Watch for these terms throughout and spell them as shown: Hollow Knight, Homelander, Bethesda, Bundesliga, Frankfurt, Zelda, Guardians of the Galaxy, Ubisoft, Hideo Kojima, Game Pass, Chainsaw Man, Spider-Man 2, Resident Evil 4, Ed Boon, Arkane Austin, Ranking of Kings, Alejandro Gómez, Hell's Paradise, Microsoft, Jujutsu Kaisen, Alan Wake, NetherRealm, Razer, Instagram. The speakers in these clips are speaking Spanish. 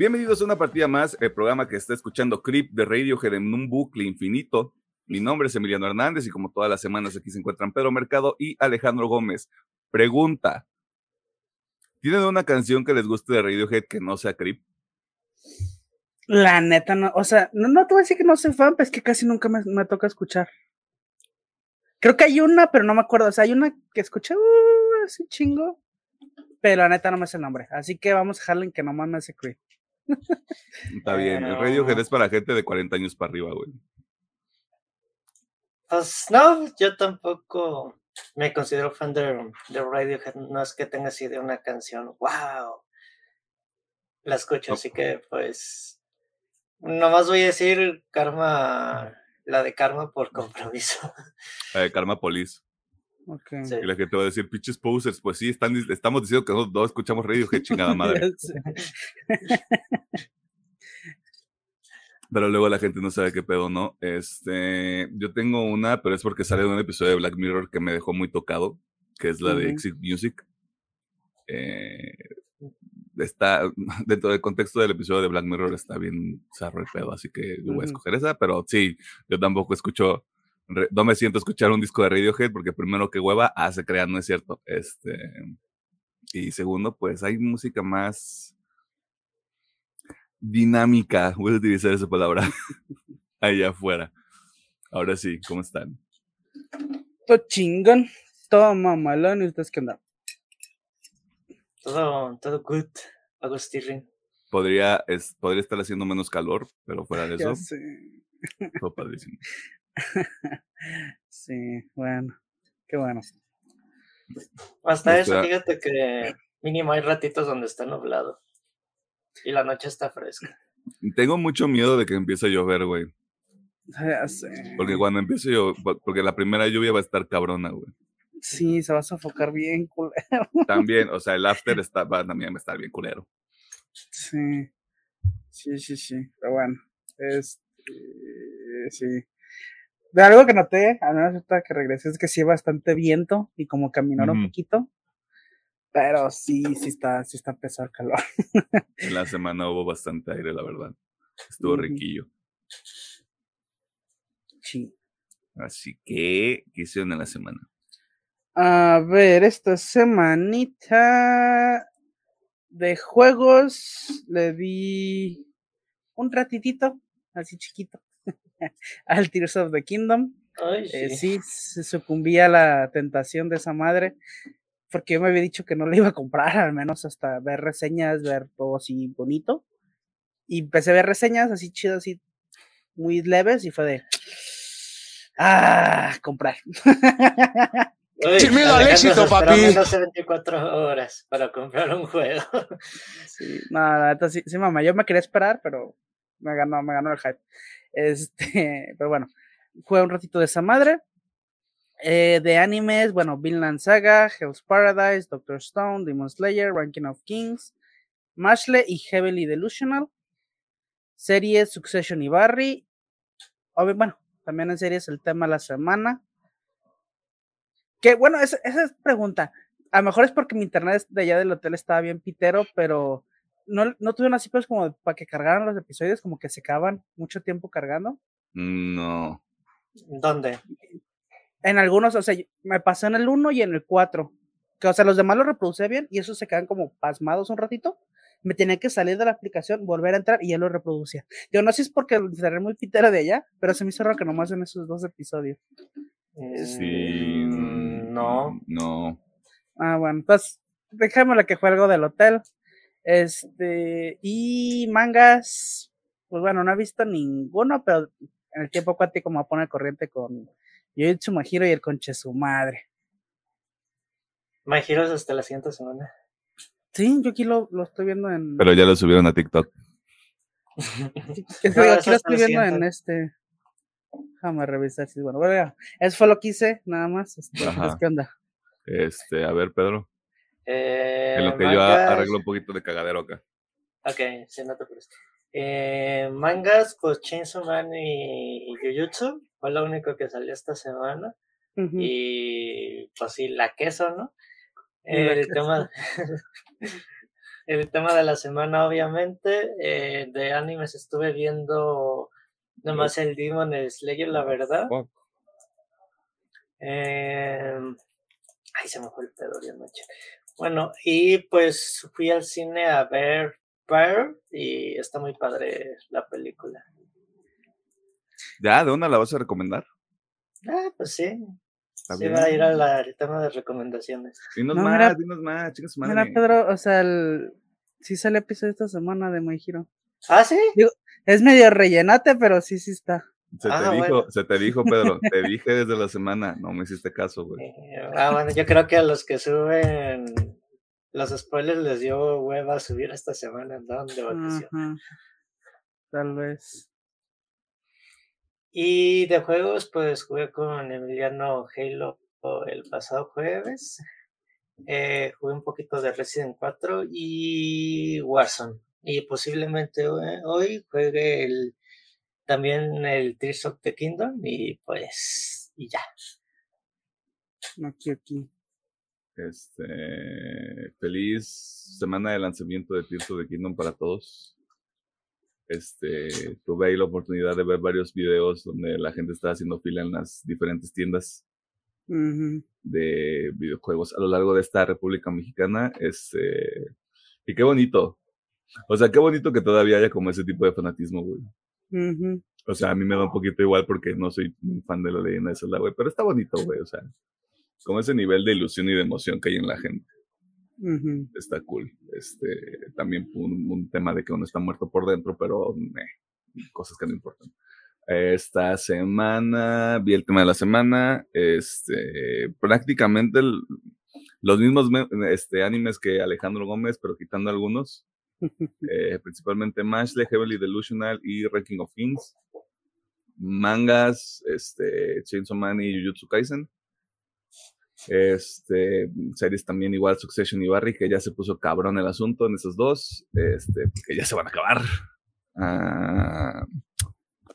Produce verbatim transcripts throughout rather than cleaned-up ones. Bienvenidos a una partida más, el programa que está escuchando Creep de Radiohead en un bucle infinito. Mi nombre es Emiliano Hernández y como todas las semanas aquí se encuentran Pedro Mercado y Alejandro Gómez. Pregunta, ¿tienen una canción que les guste de Radiohead que no sea Creep? La neta, no, o sea, no, no te voy a decir que no soy fan, pero es que casi nunca me, me toca escuchar. Creo que hay una, pero no me acuerdo, o sea, hay una que escuché uh, así chingo, pero la neta no me sé el nombre, así que vamos a dejarle en que nomás me hace Creep. Está bien, pero... el Radiohead es para gente de cuarenta años para arriba, güey. Pues no, yo tampoco me considero fan de, de Radiohead, no es que tenga así de una canción, wow, la escucho, así que pues, nomás voy a decir Karma, la de Karma por compromiso. La de Karma Police. Okay. Sí. Y la gente va a decir, pinches posers, pues sí, están, estamos diciendo que nosotros dos escuchamos Radiohead, chingada madre. Pero luego la gente no sabe qué pedo, ¿no? Este, yo tengo una, pero es porque sale de un episodio de Black Mirror que me dejó muy tocado, que es la uh-huh. de Exit Music. Eh, está, dentro del contexto del episodio de Black Mirror está bien zarro el pedo, así que yo voy a escoger esa, pero sí, yo tampoco escucho, re, no me siento a escuchar un disco de Radiohead, porque primero que hueva, ah, se crean, no es cierto. Este, y segundo, pues hay música más... dinámica, voy a utilizar esa palabra allá afuera. Ahora sí, ¿cómo están? Todo chingón, todo mamalón, ¿y ustedes qué onda? Todo, todo good, Agustín. Podría, es, podría estar haciendo menos calor, pero fuera de eso, todo padrísimo. Sí, bueno, qué bueno. Hasta eso, está... fíjate que mínimo hay ratitos donde está nublado. Y la noche está fresca. Tengo mucho miedo de que empiece a llover, güey. Ya sé. Porque cuando empiece a llover, porque la primera lluvia va a estar cabrona, güey. Sí, se va a sofocar bien culero. También, o sea, el after está, va, también va a estar bien culero. Sí. Sí, sí, sí. Pero bueno, este, sí. De algo que noté, al menos hasta que regresé, es que sí hay bastante viento y como caminaron mm. un poquito. Pero sí, sí está, sí está pesado el calor. En la semana hubo bastante aire, la verdad. Estuvo uh-huh. riquillo. Sí. Así que, ¿qué hicieron en la semana? A ver, esta semanita de juegos le di un ratitito, así chiquito, al Tears of the Kingdom. Ay, sí. Eh, sí, se sucumbía a la tentación de esa madre. Porque yo me había dicho que no la iba a comprar, al menos hasta ver reseñas, ver todo así bonito. Y empecé a ver reseñas así chidas, así muy leves, y fue de... ¡Ah! Comprar. Uy, sin miedo al éxito, papi. Menos de veinticuatro horas para comprar un juego. Sí, nada, entonces, sí, mamá, yo me quería esperar, pero me ganó, me ganó el hype. Este, pero bueno, jugué un ratito de esa madre. Eh, de animes, bueno, Vinland Saga, Hell's Paradise, Doctor Stone, Demon Slayer, Ranking of Kings, Mashle y Heavenly Delusional. Series Succession y Barry. Obvio, bueno, también en series el tema de la semana. Que bueno, esa, esa es pregunta. A lo mejor es porque mi internet de allá del hotel estaba bien pitero, pero no, no tuvieron así, pues, como para que cargaran los episodios, como que se acaban mucho tiempo cargando. No. ¿Dónde? En algunos, o sea, me pasé en el uno y en el cuatro, que, o sea, los demás los reproducía bien y esos se quedan como pasmados un ratito, me tenía que salir de la aplicación, volver a entrar y ya lo reproducía. Yo no sé si es porque lo cerré muy pitera de allá, pero se me hizo raro que nomás en esos dos episodios. Sí, no. No. Ah, bueno, entonces, dejémosle que juego del hotel. Este, y mangas, pues bueno, no he visto ninguno, pero en el tiempo cuántico me voy a poner corriente con... Yo he hecho Mahiro y el conche su madre. Mahiro es hasta la siguiente semana. Sí, yo aquí lo, lo estoy viendo en... Pero ya lo subieron a TikTok. No, aquí lo estoy viendo en este... Déjame revisar si... Bueno, bueno, eso fue lo que hice, nada más. Este, ¿qué onda? Este, a ver, Pedro. Eh, en lo que mangas... yo arreglo un poquito de cagadero acá. Ok, sí, no te preocupes. Eh, mangas, pues Chainsaw Man y, y Jujutsu fue lo único que salió esta semana. Uh-huh. Y pues sí, la queso, ¿no? Eh, el queso. tema El tema de la semana, obviamente, eh, de animes estuve viendo nomás el Demon Slayer, la verdad. Eh, ay, se me fue el pedo de anoche. Bueno, y pues fui al cine a ver Barry y está muy padre la película. ¿Ya? ¿De una la vas a recomendar? Ah, pues sí. Sí, va a ir al, al tema de recomendaciones. Dinos no, más, mira, dinos más, chicas, madre. Mira, Pedro, o sea, el, sí sale episodio esta semana de My Hero. ¿Ah, sí? Digo, es medio rellenate, pero sí, sí está. Se ah, te bueno. dijo, se te dijo, Pedro, te dije desde la semana, no me hiciste caso, güey. Ah, bueno, yo creo que a los que suben los spoilers les dio hueva a subir esta semana, andaban de vacaciones. Tal vez. Y de juegos, pues jugué con Emiliano Halo el pasado jueves. Eh, jugué un poquito de Resident cuatro y Warzone. Y posiblemente hoy juegue el, también el Tears of the Kingdom y pues, y ya. Aquí, aquí. Este, feliz semana de lanzamiento de Tears of the Kingdom para todos. Este, tuve ahí la oportunidad de ver varios videos donde la gente estaba haciendo fila en las diferentes tiendas uh-huh. de videojuegos a lo largo de esta República Mexicana. Este, y qué bonito. O sea, qué bonito que todavía haya como ese tipo de fanatismo, güey. Uh-huh. O sea, a mí me da un poquito igual porque no soy un fan de la leyenda de Zelda, güey. Pero está bonito, güey. O sea, como ese nivel de ilusión y de emoción que hay en la gente. Uh-huh. Está cool. Este, también un, un tema de que uno está muerto por dentro, pero meh, cosas que no importan. Esta semana vi el tema de la semana. Este, prácticamente el, los mismos me, este, animes que Alejandro Gómez, pero quitando algunos. eh, principalmente Mashle, Heavenly Delusional y Ranking of Kings. Mangas, este, Chainsaw Man y Jujutsu Kaisen. Este, series también igual Succession y Barry, que ya se puso cabrón el asunto en esos dos, este, que ya se van a acabar. Ah,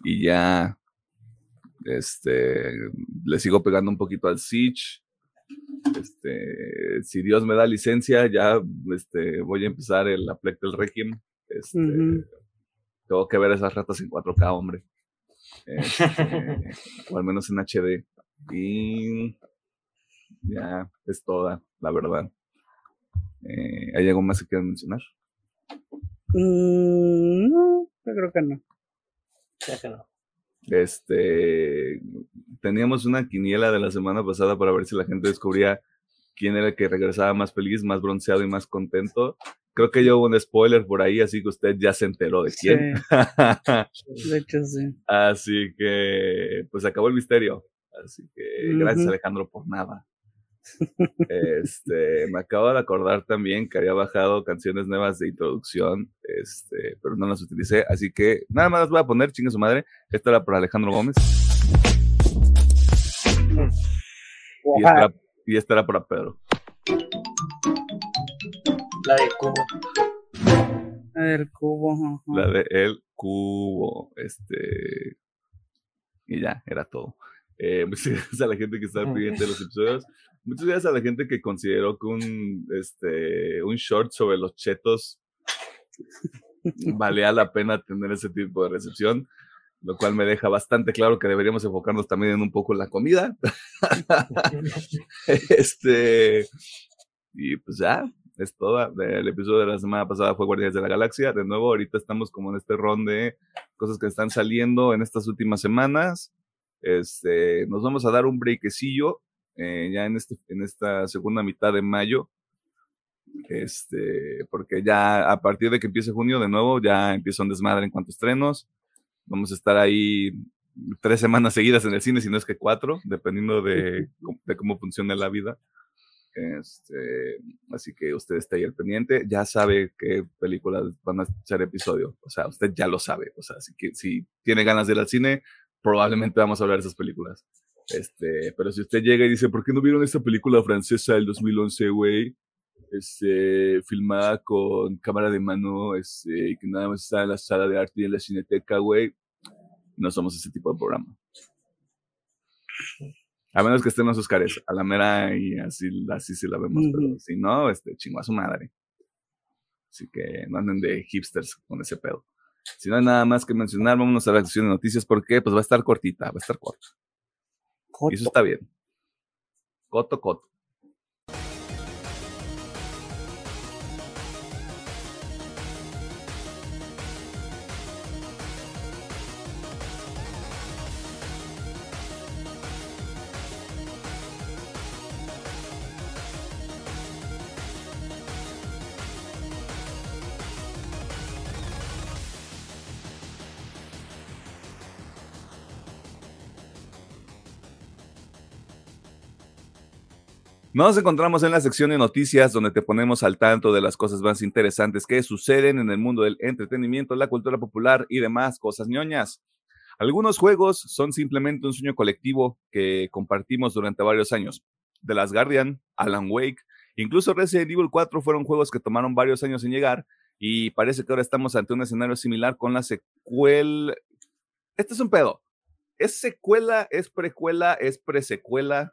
y ya este, le sigo pegando un poquito al Siege. Este, si Dios me da licencia, ya este, voy a empezar el Aplec del Requiem. Este, uh-huh. Tengo que ver esas ratas en cuatro K, hombre. Este, o al menos en H D. Y ya, es toda, la verdad. Eh, ¿Hay algo más que quieran mencionar? Mm, no, yo creo que no. Creo que no. Este, teníamos una quiniela de la semana pasada para ver si la gente descubría quién era el que regresaba más feliz, más bronceado y más contento. Creo que yo hubo un spoiler por ahí, así que usted ya se enteró de quién. Sí. De hecho, sí. Así que, pues acabó el misterio. Así que, uh-huh. gracias Alejandro por nada. Este, me acabo de acordar también que había bajado canciones nuevas de introducción, este, pero no las utilicé, así que nada más las voy a poner, chingue su madre. Esta era para Alejandro Gómez. Y esta era, y esta era para Pedro. La del cubo. La del cubo. Ajá. La de el cubo. Este. Y ya, era todo. Eh, muchas gracias a la gente que está al pendiente de los episodios. Muchas gracias a la gente que consideró que un, este, un short sobre los chetos valía la pena tener ese tipo de recepción, lo cual me deja bastante claro que deberíamos enfocarnos también en un poco en la comida. Este, y pues ya, es todo. El episodio de la semana pasada fue Guardianes de la Galaxia. De nuevo, ahorita estamos como en este ron de cosas que están saliendo en estas últimas semanas. Este, nos vamos a dar un brequecillo eh, ya en, este, en esta segunda mitad de mayo, este, porque ya a partir de que empiece junio de nuevo ya empieza un desmadre en cuanto a estrenos. Vamos a estar ahí tres semanas seguidas en el cine, si no es que cuatro, dependiendo de, de cómo funcione la vida. Este, así que usted está ahí al pendiente, ya sabe qué películas van a ser episodio, o sea, usted ya lo sabe, o sea, si, si tiene ganas de ir al cine probablemente vamos a hablar de esas películas. Este, pero si usted llega y dice, ¿por qué no vieron esta película francesa del dos mil once, güey? Este, filmada con cámara de mano, este, y que nada más está en la sala de arte y en la cineteca, güey. No somos ese tipo de programa. A menos que estén los Óscares, a la mera y así, así sí la vemos, uh-huh. pero si no, este, chingo a su madre. Así que no anden de hipsters con ese pedo. Si no hay nada más que mencionar, vámonos a la sección de noticias, porque pues va a estar cortita, va a estar corta. Coto. Y eso está bien. Coto, coto. Nos encontramos en la sección de noticias, donde te ponemos al tanto de las cosas más interesantes que suceden en el mundo del entretenimiento, la cultura popular y demás cosas ñoñas. Algunos juegos son simplemente un sueño colectivo que compartimos durante varios años. The Last Guardian, Alan Wake, incluso Resident Evil cuatro fueron juegos que tomaron varios años en llegar, y parece que ahora estamos ante un escenario similar con la secuela. Este es un pedo. ¿Es secuela? ¿Es precuela? ¿Es presecuela?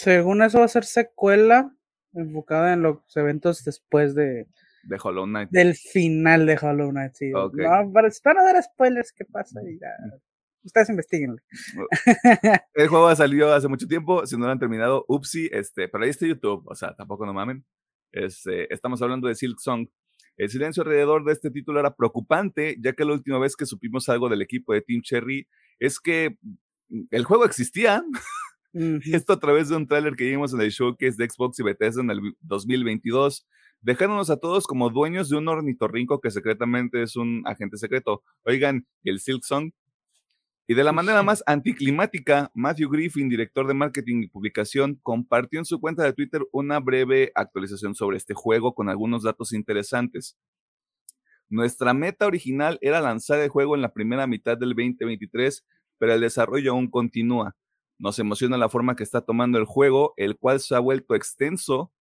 Según eso va a ser secuela enfocada en los eventos después de... De Hollow Knight. Del final de Hollow Knight, sí. Okay. No, pero espero dar spoilers, ¿qué pasa? Y ya. Ustedes investíguenlo. El juego salió hace mucho tiempo, si no lo han terminado, upsi, este, pero ahí está YouTube, o sea, tampoco no mamen. Este, estamos hablando de Silk Song. El silencio alrededor de este título era preocupante, ya que la última vez que supimos algo del equipo de Team Cherry es que el juego existía. Esto a través de un tráiler que vimos en el showcase de Xbox y Bethesda en el dos mil veintidós, dejándonos a todos como dueños de un ornitorrinco que secretamente es un agente secreto. Oigan, el Silk Song. Y de la manera más anticlimática, Matthew Griffin, director de marketing y publicación, compartió en su cuenta de Twitter una breve actualización sobre este juego con algunos datos interesantes. Nuestra meta original era lanzar el juego en la primera mitad del veinte veintitrés, pero el desarrollo aún continúa. Nos emociona la forma que está tomando el juego, el cual se ha vuelto extenso,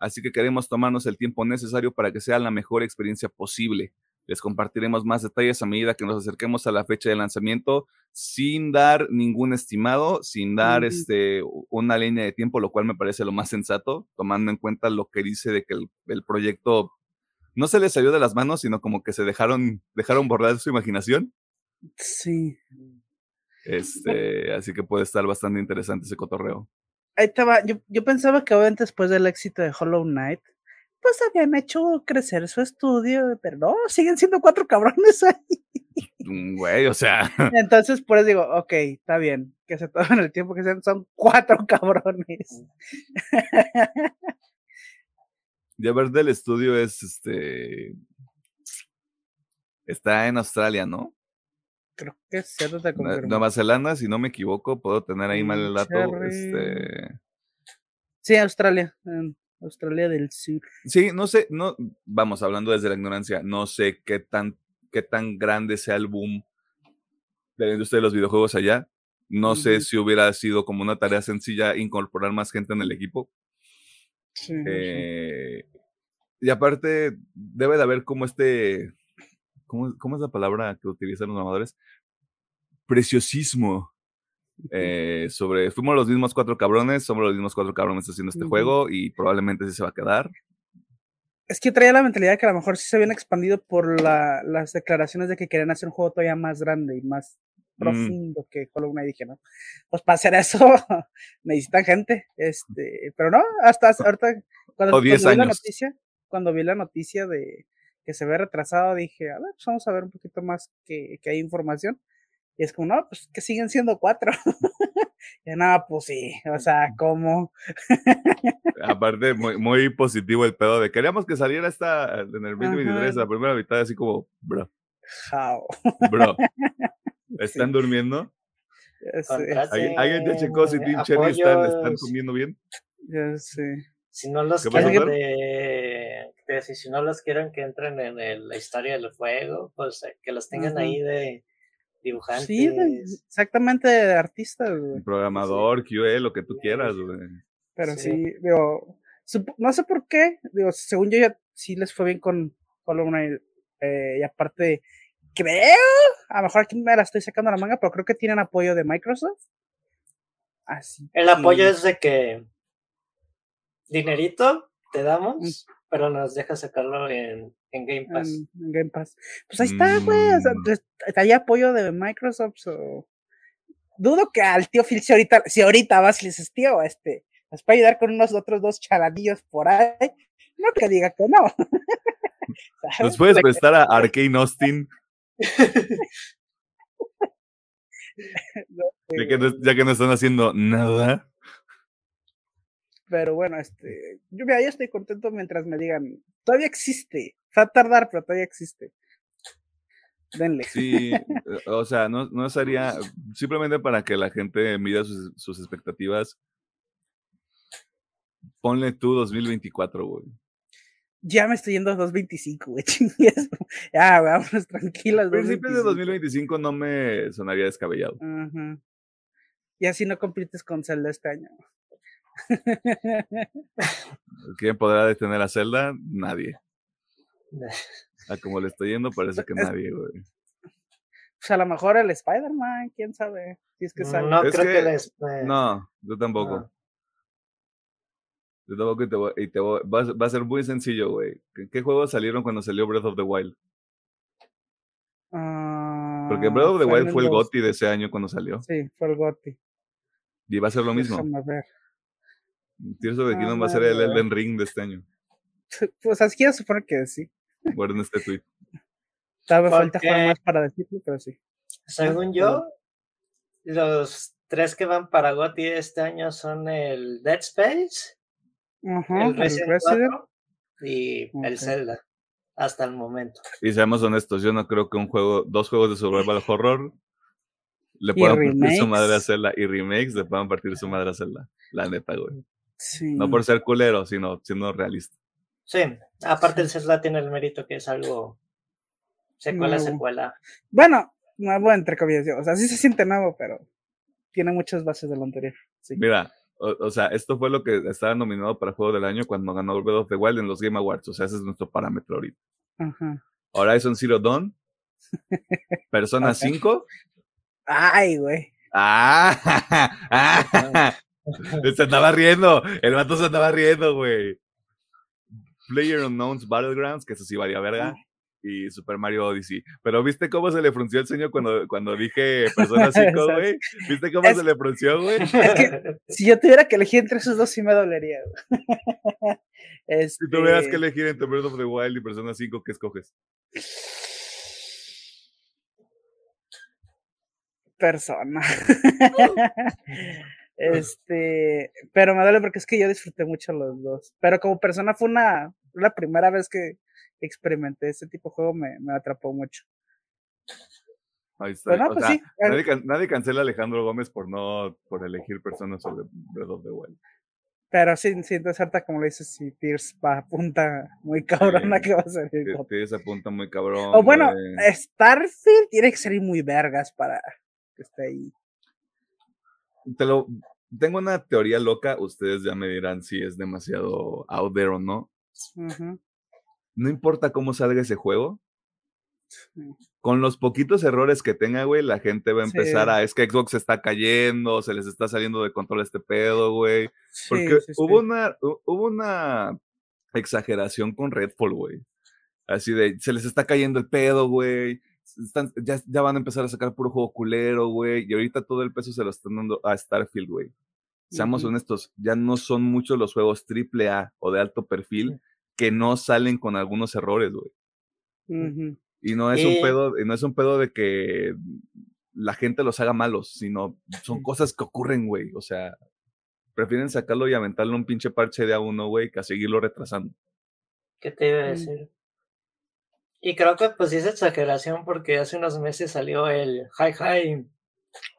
así que queremos tomarnos el tiempo necesario para que sea la mejor experiencia posible. Les compartiremos más detalles a medida que nos acerquemos a la fecha de lanzamiento, sin dar ningún estimado, sin dar mm-hmm. este, una línea de tiempo, lo cual me parece lo más sensato, tomando en cuenta lo que dice de que el, el proyecto no se les salió de las manos, sino como que se dejaron, dejaron borrar su imaginación. Sí. Este, así que puede estar bastante interesante ese cotorreo. Ahí estaba, yo, yo pensaba que obviamente después del éxito de Hollow Knight, pues habían hecho crecer su estudio, pero no, siguen siendo cuatro cabrones ahí. Güey, o sea. Entonces, por eso digo, ok, está bien, que se tomen el tiempo que sean, son cuatro cabrones. Ya ver del estudio es, este, está en Australia, ¿no? Creo que es cierto, te confirmo. Nueva Zelanda, si no me equivoco, puedo tener ahí mal el dato. Este... Sí, Australia. Eh, Australia del Sur. Sí, no sé, no, vamos, hablando desde la ignorancia, no sé qué tan, qué tan grande sea el boom de la industria de los videojuegos allá. No uh-huh. sé si hubiera sido como una tarea sencilla incorporar más gente en el equipo. Sí, eh, sí. Y aparte, debe de haber como este... ¿Cómo, ¿Cómo es la palabra que utilizan los mamadores? Preciosismo. Eh, sobre, fuimos los mismos cuatro cabrones, somos los mismos cuatro cabrones haciendo este uh-huh. juego, y probablemente sí se va a quedar. Es que traía la mentalidad que a lo mejor sí se habían expandido por la, las declaraciones de que querían hacer un juego todavía más grande y más profundo mm. que Hollow Knight. Dije, ¿no? Pues para hacer eso necesitan gente. Este, pero no, hasta, hasta ahorita, cuando, cuando, vi la noticia, cuando vi la noticia de... que se ve retrasado, dije, a ver, pues vamos a ver un poquito más que, que hay información, y es como, no, pues que siguen siendo cuatro, ya nada, no, pues sí, o sea, ¿cómo? Aparte, muy, muy positivo el pedo de, queríamos que saliera esta, en el veinte veintitrés, ajá, la primera mitad, así como, bro, how? Bro, ¿están sí. durmiendo? Sí. ¿Alguien, ¿Alguien te checó si Team Cherry están, están comiendo bien? Ya sé. Si no los quieren de, de, si no los quieren que entren en el, la historia del juego, pues que los tengan uh-huh. ahí de dibujantes. Sí, de, exactamente, de artistas, güey. Programador, sí. Q A, lo que tú sí. quieras, güey. Pero sí, sí digo, sup- no sé por qué, digo, según yo ya sí les fue bien con Hollow Knight, eh, y aparte, creo, a lo mejor aquí me la estoy sacando a la manga, pero creo que tienen apoyo de Microsoft. Así. El apoyo es de que... dinerito, te damos, pero nos deja sacarlo en, en Game Pass. En, en Game Pass. Pues ahí está, güey. Mm. O sea, estaría apoyo de Microsoft. So... Dudo que al tío Phil, si ahorita, si ahorita vas y le dices, tío, este, nos puede ayudar con unos otros dos chaladillos por ahí. No que diga que no. ¿Nos puedes prestar a Arkane Austin? No, ya, que no, ya que no están haciendo nada. Pero bueno, este, yo, mira, yo estoy contento mientras me digan, todavía existe, va a tardar, pero todavía existe. Denle. Sí, o sea, no, no sería, simplemente para que la gente mida sus, sus expectativas, ponle tú dos mil veinticuatro, güey. Ya me estoy yendo a dos mil veinticinco, güey, chingues. Ya, güey, vámonos tranquilas. Principios de dos mil veinticinco no me sonaría descabellado. Uh-huh. Y así no compites con Zelda este año. ¿Quién podrá detener a Zelda? Nadie. A como le estoy yendo, parece que nadie, güey. Pues a lo mejor el Spider-Man, quién sabe. Si es que sale. No, es creo que, que les... No, yo tampoco. No. Yo tampoco y te voy, y te voy. Va, va a ser muy sencillo, güey. ¿Qué, ¿Qué juegos salieron cuando salió Breath of the Wild? Uh, Porque Breath of the Wild fue el GOTY de ese año cuando salió. Sí, fue el GOTY. Y va a ser lo mismo. Déjame ver. Tears of the Kingdom ah, va a ser el Elden Ring de este año. Pues así quiero suponer que sí. Guarden este tweet. Tal vez falta jugar más para decirlo, pero sí. Según yo, los tres que van para GOTY este año son el Dead Space, uh-huh, el Resident Evil cuatro y okay. el Zelda. Hasta el momento. Y seamos honestos, yo no creo que un juego, dos juegos de survival horror le puedan partir remakes? su madre a Zelda y remakes le puedan partir su madre a Zelda. La neta, güey. Sí. No por ser culero, sino siendo realista. Sí, aparte el Zelda tiene el mérito que es algo secuela, no. secuela. Bueno, nuevo entre comillas, o sea, sí se siente nuevo, pero tiene muchas bases de lo anterior. Sí. Mira, o, o sea, esto fue lo que estaba nominado para Juego del Año cuando ganó Breath of the Wild en los Game Awards, o sea, ese es nuestro parámetro ahorita. Ajá. Horizon Zero Dawn, Persona okay. cinco. Ay, güey. Ah, ah, se andaba riendo, el vato se andaba riendo, güey. PlayerUnknown's Battlegrounds, que eso sí valía verga, ah. y Super Mario Odyssey. Pero ¿viste cómo se le frunció el ceño cuando, cuando dije Persona cinco, güey? ¿Viste cómo es, se le frunció, güey? Es que si yo tuviera que elegir entre esos dos, sí me dolería. Este... Si tuvieras que elegir entre Breath of the Wild y Persona cinco, ¿qué escoges? Persona. Este, pero me duele porque es que yo disfruté mucho los dos, pero como persona fue una, la primera vez que experimenté este tipo de juego, me, me atrapó mucho. Ahí está. Bueno, pues sea, sí. nadie, nadie cancela a Alejandro Gómez por no, por elegir personas sobre Breath of the Wild. Pero sí, sí, es cierta, como le dices, si sí, Tears apunta muy cabrona, sí, que va a salir. Tears apunta muy cabrón. O bueno, eh. Starfield tiene que salir muy vergas para que esté ahí. Te lo, tengo una teoría loca, ustedes ya me dirán si es demasiado out there o no. Uh-huh. No importa cómo salga ese juego, con los poquitos errores que tenga, güey, la gente va a empezar sí. a, es que Xbox está cayendo, se les está saliendo de control este pedo, güey. Sí, porque sí, sí. hubo una, hubo una exageración con Redfall, güey. Así de, se les está cayendo el pedo, güey. Están, ya, ya van a empezar a sacar puro juego culero, güey, y ahorita todo el peso se lo están dando a Starfield, güey. Seamos uh-huh. honestos, ya no son muchos los juegos triple A o de alto perfil uh-huh. que no salen con algunos errores, güey. Uh-huh. Y no es eh. un pedo, no es un pedo de que la gente los haga malos, sino son cosas que ocurren, güey. O sea, prefieren sacarlo y aventarle un pinche parche de a uno, güey, que a seguirlo retrasando. ¿Qué te iba a decir? Uh-huh. Y creo que pues sí es exageración porque hace unos meses salió el Hi Hi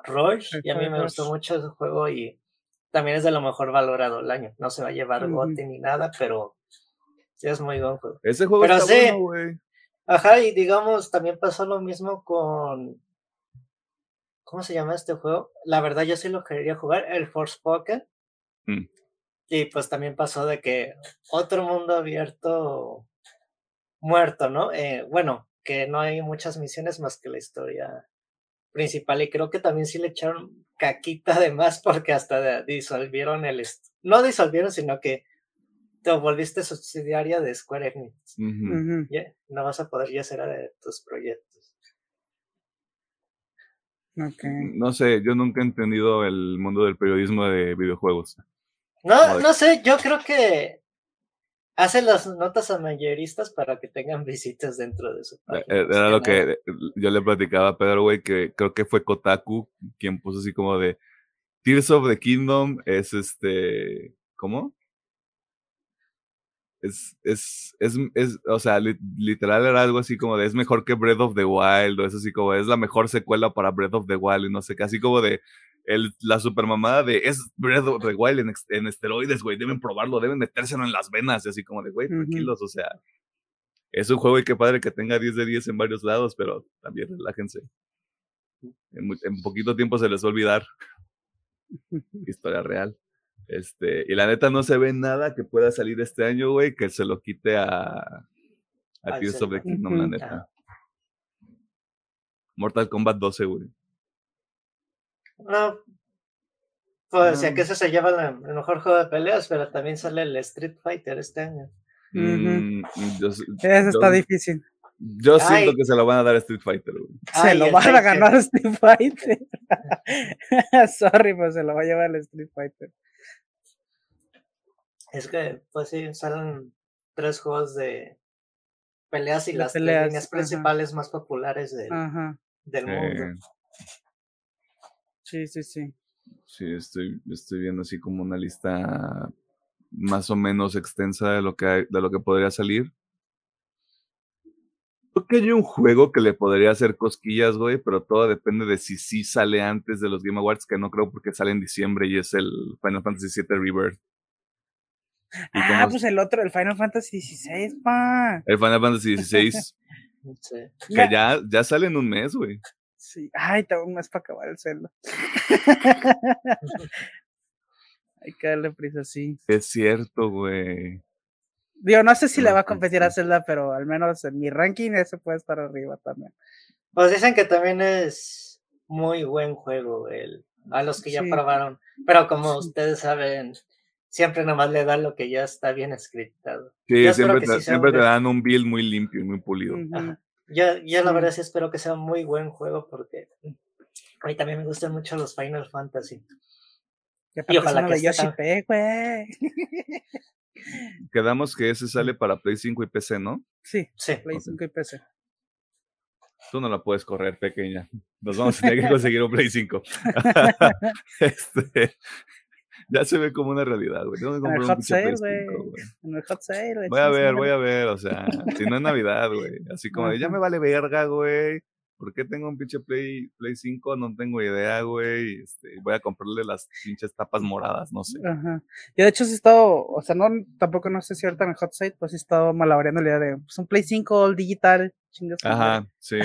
Rush y a mí me gustó mucho ese juego y también es de lo mejor valorado el año. No se va a llevar bote ni nada, pero sí es muy buen juego. Ese juego pero está sí, bueno, güey. Ajá, y digamos, también pasó lo mismo con... ¿Cómo se llama este juego? La verdad yo sí lo quería jugar, el Forspoken. Mm. Y pues también pasó de que otro mundo abierto... muerto, ¿no? Eh, bueno, que no hay muchas misiones más que la historia principal y creo que también sí le echaron caquita de más porque hasta disolvieron el... Est- no disolvieron, sino que te volviste subsidiaria de Square Enix. Uh-huh. Uh-huh. Yeah, no vas a poder ya hacer de tus proyectos. Okay. No sé, yo nunca he entendido el mundo del periodismo de videojuegos. No, de... no sé, yo creo que hacen las notas a mayoristas para que tengan visitas dentro de su página. Era lo que yo le platicaba a Pedro, güey, que creo que fue Kotaku quien puso así como de Tears of the Kingdom es este... ¿Cómo? Es, es, es, es, o sea, li, literal era algo así como de es mejor que Breath of the Wild, o es así como de, es la mejor secuela para Breath of the Wild, y no sé qué, así como de el, la supermamada de es Breath of the Wild en, en esteroides, güey, deben probarlo, deben metérselo en las venas, y así como de, güey, tranquilos, uh-huh. O sea, es un juego y qué padre que tenga diez de diez en varios lados, pero también relájense. En, en poquito tiempo se les va a olvidar. Historia real. Este, y la neta no se ve nada que pueda salir este año, güey, que se lo quite a a Tears of the Kingdom, la neta. Mortal Kombat doce, güey. No, pues no. Si a que eso se lleva la, el mejor juego de peleas, pero también sale el Street Fighter este año. Mm, yo, eso yo, está difícil. Yo Ay. siento que se lo van a dar a Street Fighter, güey. Ay, se lo van a ganar a Street Fighter. Sorry, pues se lo va a llevar el Street Fighter. Es que, pues sí, salen tres juegos de peleas y de las peleas, líneas ajá. principales más populares del, del mundo. Eh, sí, sí, sí. Sí, estoy, estoy viendo así como una lista más o menos extensa de lo que hay, de lo que podría salir. Creo que hay un juego que le podría hacer cosquillas, güey, pero todo depende de si sí sale antes de los Game Awards, que no creo porque sale en diciembre y es el Final Fantasy siete Rebirth. Ah, como... pues el otro, el Final Fantasy dieciséis, pa. El Final Fantasy dieciséis. Sí. Que ya, ya sale en un mes, güey. Sí. Ay, tengo un mes para acabar el celo. Hay que darle prisa, sí. Es cierto, güey. Digo, no sé si no, le va a competir a Zelda, pero al menos en mi ranking ese puede estar arriba también. Pues dicen que también es muy buen juego el, a los que ya sí. probaron. Pero como sí. ustedes saben, siempre nomás le dan lo que ya está bien escritado. Sí, yo siempre, te, sí siempre te dan un build muy limpio y muy pulido. Uh-huh. Yo, yo la verdad sí espero que sea un muy buen juego porque a mí también me gustan mucho los Final Fantasy. Y ojalá que yo sí pegue, güey. Quedamos que ese sale para Play cinco y P C, ¿no? Sí, sí. Play cinco y P C. Tú no la puedes correr, pequeña. Nos vamos a tener que conseguir un Play cinco. Este, ya se ve como una realidad, güey. Tengo que comprar un sale, Play cinco, güey. Sale, voy a ver, voy a ver, o sea, si no es Navidad, güey. Así como de, ya me vale verga, güey. ¿Por qué tengo un pinche Play, Play cinco? No tengo idea, güey. Este, voy a comprarle las pinches tapas moradas, no sé. Ajá. Yo, de hecho, sí he estado, o sea, no, tampoco no sé si ahorita en el hot site, pues he estado malabareando la idea de, pues, un Play cinco digital, chingas. Ajá, sí.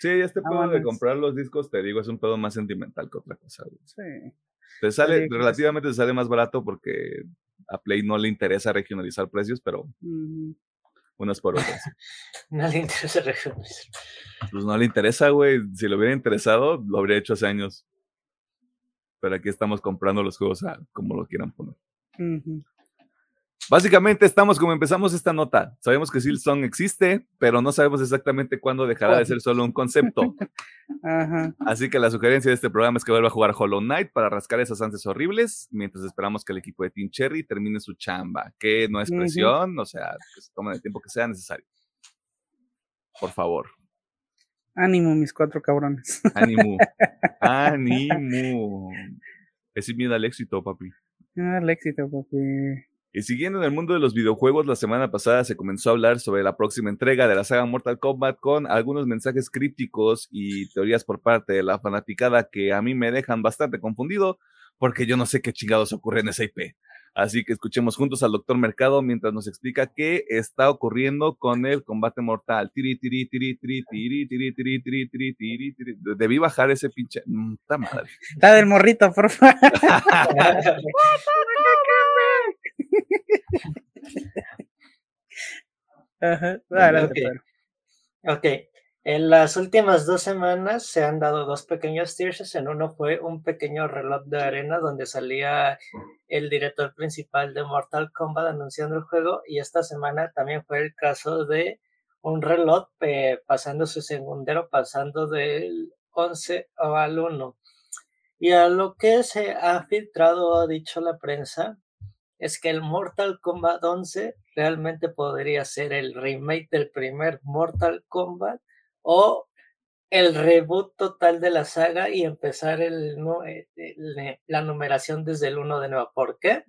Sí, este pedo ah, de comprar los discos, te digo, es un pedo más sentimental que otra cosa, güey. Sí. Te sale, sí, relativamente te sale más barato porque a Play no le interesa regionalizar precios, pero... Uh-huh. Unas por otras. No le interesa regionalizar. Pues no le interesa, güey. Si lo hubiera interesado, lo habría hecho hace años. Pero aquí estamos comprando los juegos a como lo quieran poner. Uh-huh. Básicamente estamos como empezamos esta nota. Sabemos que Silk Song existe, pero no sabemos exactamente cuándo dejará oh. de ser solo un concepto. Uh-huh. Así que la sugerencia de este programa es que vuelva a jugar Hollow Knight para rascar esas ansias horribles, mientras esperamos que el equipo de Team Cherry termine su chamba, que no es presión, uh-huh. o sea, que se tomen el tiempo que sea necesario. Por favor. Ánimo, mis cuatro cabrones. Ánimo. Ánimo. Es miedo al éxito, papi. Al éxito, papi. Y siguiendo en el mundo de los videojuegos, la semana pasada se comenzó a hablar sobre la próxima entrega de la saga Mortal Kombat con algunos mensajes crípticos y teorías por parte de la fanaticada que a mí me dejan bastante confundido porque yo no sé qué chingados ocurre en esa I P. Así que escuchemos juntos al doctor Mercado mientras nos explica qué está ocurriendo con el combate mortal. Tiri, tiri, tiri, tiri, tiri, tiri, tiri, tiri, tiri, tiri, tiri. Debí bajar ese pinche... ¡Puta madre! La del morrito, por favor. Ajá. Vale, okay. ok, En las últimas dos semanas se han dado dos pequeños teasers. En uno fue un pequeño reloj de arena donde salía el director principal de Mortal Kombat anunciando el juego, y esta semana también fue el caso de un reloj eh, pasando su segundero, pasando del once al uno. Y a lo que se ha filtrado o ha dicho la prensa es que el Mortal Kombat once realmente podría ser el remake del primer Mortal Kombat o el reboot total de la saga y empezar el, el, el, la numeración desde el uno de nuevo. ¿Por qué?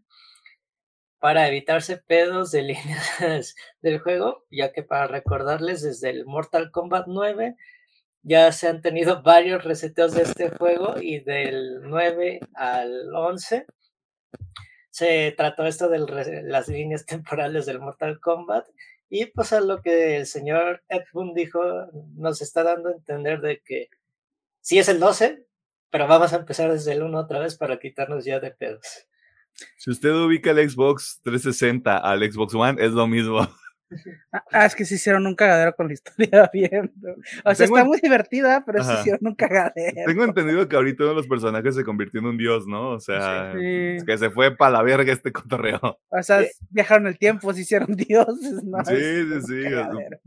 Para evitarse pedos de líneas del juego, ya que, para recordarles, desde el Mortal Kombat nueve ya se han tenido varios reseteos de este juego, y del nueve al once se trató esto de las líneas temporales del Mortal Kombat, y pues a lo que el señor Ed Boon dijo, nos está dando a entender de que sí es el doce, pero vamos a empezar desde el uno otra vez para quitarnos ya de pedos. Si usted ubica el Xbox trescientos sesenta al Xbox One, es lo mismo. Ah, es que se hicieron un cagadero con la historia, bien. O sea, tengo está en... muy divertida, pero Ajá. se hicieron un cagadero. Tengo entendido que ahorita uno de los personajes se convirtió en un dios, ¿no? O sea, sí. Es que se fue para la verga este cotorreo. O sea, ¿Eh? viajaron el tiempo, se hicieron dioses, ¿no? Sí, sí, sí.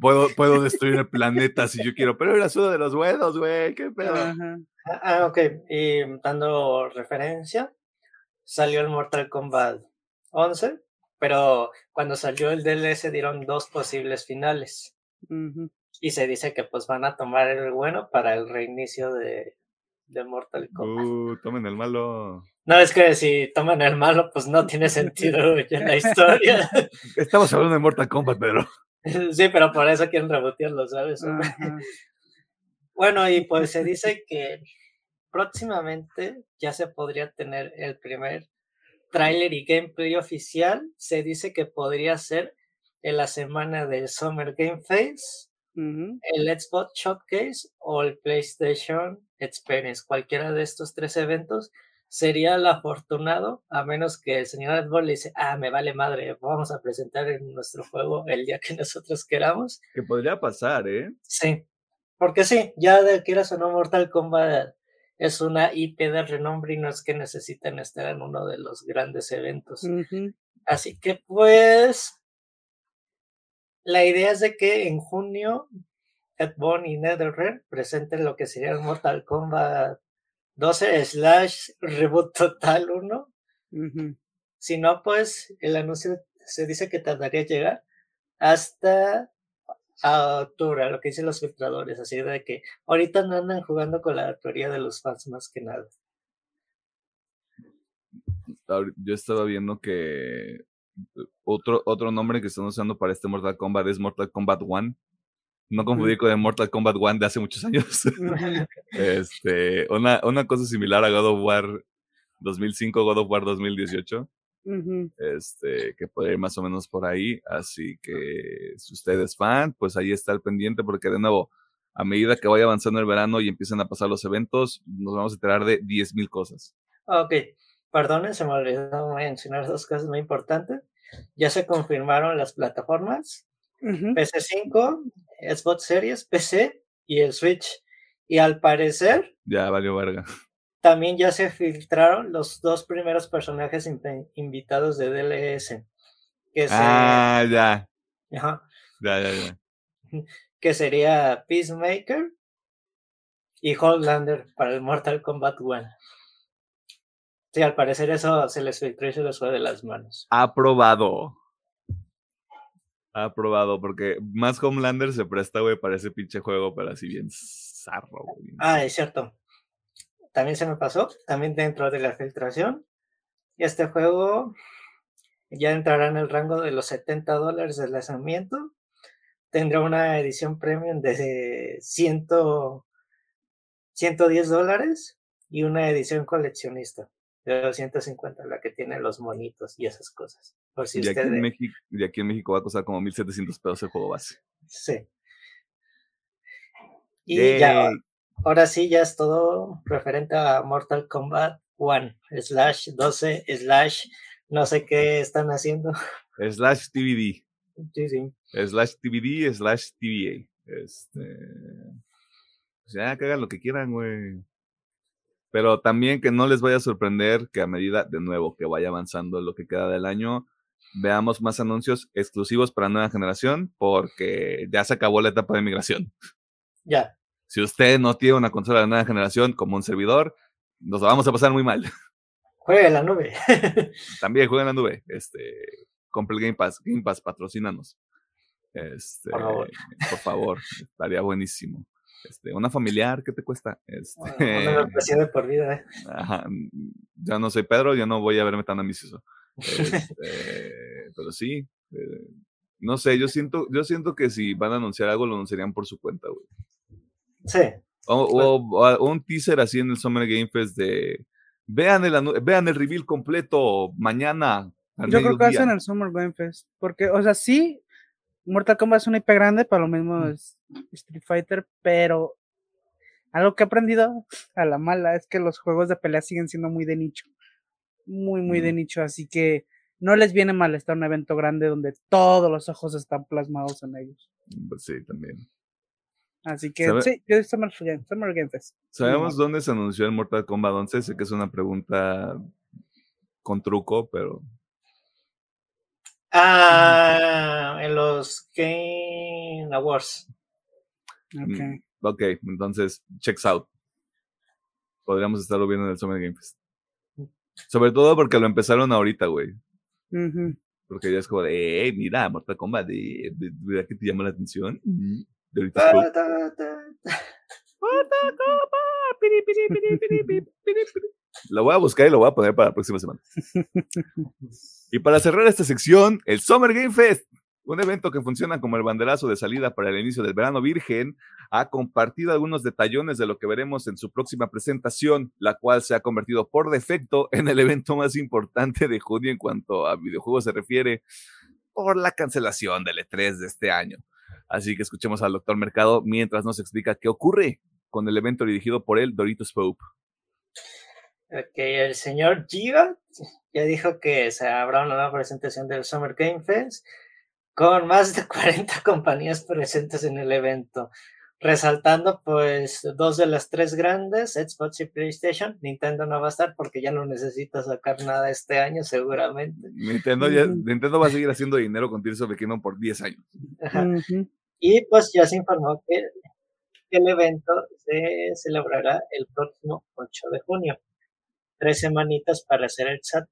Puedo, puedo destruir el planeta si yo quiero, pero era uno de los buenos, güey, qué pedo. Ajá. Ah, ok. Y dando referencia, salió el Mortal Kombat once. Pero cuando salió el D L C dieron dos posibles finales. Uh-huh. Y se dice que pues van a tomar el bueno para el reinicio de, de Mortal Kombat. Uh, tomen el malo. No, es que si toman el malo, pues no tiene sentido ya la historia. Estamos hablando de Mortal Kombat, Pedro. Sí, pero por eso quieren rebotearlo, ¿sabes? Uh-huh. Bueno, y pues se dice que próximamente ya se podría tener el primer tráiler y gameplay oficial. Se dice que podría ser en la semana del Summer Game Fest, uh-huh. el Xbox Showcase o el PlayStation Experience. Cualquiera de estos tres eventos sería el afortunado, a menos que el señor Ed Boon le dice, ah, me vale madre, vamos a presentar en nuestro juego el día que nosotros queramos. Que podría pasar, ¿eh? Sí, porque sí, ya de quieras o no, Mortal Kombat es una I P de renombre y no es que necesiten estar en uno de los grandes eventos. Uh-huh. Así que pues la idea es de que en junio Ed Boon y NetherRealm presenten lo que sería el Mortal Kombat doce slash reboot total uno. Uh-huh. Si no, pues el anuncio se dice que tardaría en llegar hasta a octubre, lo que dicen los filtradores, así de que ahorita no andan jugando con la teoría de los fans más que nada. Yo estaba viendo que otro, otro nombre que están usando para este Mortal Kombat es Mortal Kombat uno. No confundir con el Mortal Kombat uno de hace muchos años. este, una, una cosa similar a God of War dos mil cinco, God of War dos mil dieciocho. Uh-huh. Este, que puede ir más o menos por ahí, así que si usted es fan, pues ahí está el pendiente, porque de nuevo, a medida que vaya avanzando el verano y empiezan a pasar los eventos, nos vamos a enterar de diez mil cosas. Ok, perdonen, se me olvidó mencionar dos cosas muy importantes. Ya se confirmaron las plataformas, uh-huh. P C cinco, Xbox Series, P C y el Switch, y al parecer ya valió verga. También ya se filtraron los dos primeros personajes in- invitados de D L S. Que ah, se... ya. Ajá. Ya, ya, ya. Que sería Peacemaker y Homelander para el Mortal Kombat uno. Sí, al parecer eso se les filtró y se les fue de las manos. Aprobado. Aprobado, porque más Homelander se presta, güey, para ese pinche juego, pero así bien zarro, güey. Ah, es cierto. También se me pasó, también dentro de la filtración, este juego ya entrará en el rango de los setenta dólares de lanzamiento, tendrá una edición premium de cien, ciento diez dólares y una edición coleccionista de doscientos cincuenta, la que tiene los monitos y esas cosas. Por si y, usted aquí en de... México, y aquí en México va a costar como mil setecientos pesos el juego base. Sí. Y Yay. ya... Ahora sí, ya es todo referente a Mortal Kombat uno, slash doce, slash no sé qué están haciendo. Slash T V D. Sí, sí. Slash T V D, slash T V A. Este... Pues ya, que hagan lo que quieran, güey. Pero también que no les vaya a sorprender que a medida, de nuevo, que vaya avanzando lo que queda del año, veamos más anuncios exclusivos para nueva generación, porque ya se acabó la etapa de migración. Ya. Yeah. Si usted no tiene una consola de nueva generación como un servidor, nos la vamos a pasar muy mal. Juega en la nube. También juega en la nube. Este, compre el Game Pass. Game Pass, patrocínanos. Este, por favor. Por favor. Estaría buenísimo. Este, una familiar, ¿qué te cuesta? Este, bueno, una de por vida, ¿eh? Ajá. Ya no soy Pedro, ya no voy a verme tan ambicioso. Este, pero sí. Eh, no sé, yo siento, yo siento que si van a anunciar algo, lo anunciarían por su cuenta, güey. Sí. O, o, o un teaser así en el Summer Game Fest de... Vean el, anu- vean el reveal completo mañana. Al Yo creo que hacen el Summer Game Fest. Porque, o sea, sí, Mortal Kombat es una I P grande, para lo mismo mm. es Street Fighter, pero algo que he aprendido a la mala es que los juegos de pelea siguen siendo muy de nicho. Muy, muy mm. de nicho. Así que no les viene mal estar en un evento grande donde todos los ojos están plasmados en ellos. Pues sí, también. Así que, ¿Sabe? sí, yo estoy Summer, Summer Game Fest. ¿Sabemos no. dónde se anunció el Mortal Kombat once? Sé que es una pregunta con truco, pero... Ah, en los Game Awards. Ok. Ok, entonces, checks out. Podríamos estarlo viendo en el Summer Game Fest. Sobre todo porque lo empezaron ahorita, güey. Uh-huh. Porque ya es como de, hey, mira, Mortal Kombat, ¿verdad que te llama la atención? Uh-huh. Lo voy a buscar y lo voy a poner para la próxima semana. Y para cerrar esta sección, el Summer Game Fest, un evento que funciona como el banderazo de salida para el inicio del verano virgen, ha compartido algunos detallones de lo que veremos en su próxima presentación, la cual se ha convertido por defecto en el evento más importante de junio en cuanto a videojuegos se refiere, por la cancelación del E tres de este año. Así que escuchemos al doctor Mercado mientras nos explica qué ocurre con el evento dirigido por él, Doritos Pope. Ok, el señor Giga ya dijo que se habrá una nueva presentación del Summer Game Fest con más de cuarenta compañías presentes en el evento, resaltando pues dos de las tres grandes, Xbox y PlayStation. Nintendo no va a estar porque ya no necesita sacar nada este año seguramente. Nintendo, ya, Nintendo va a seguir haciendo dinero con Tears of the Kingdom por diez años. Ajá. Uh-huh. Y pues ya se informó que, que el evento se celebrará el próximo ocho de junio. Tres semanitas para hacer el chat.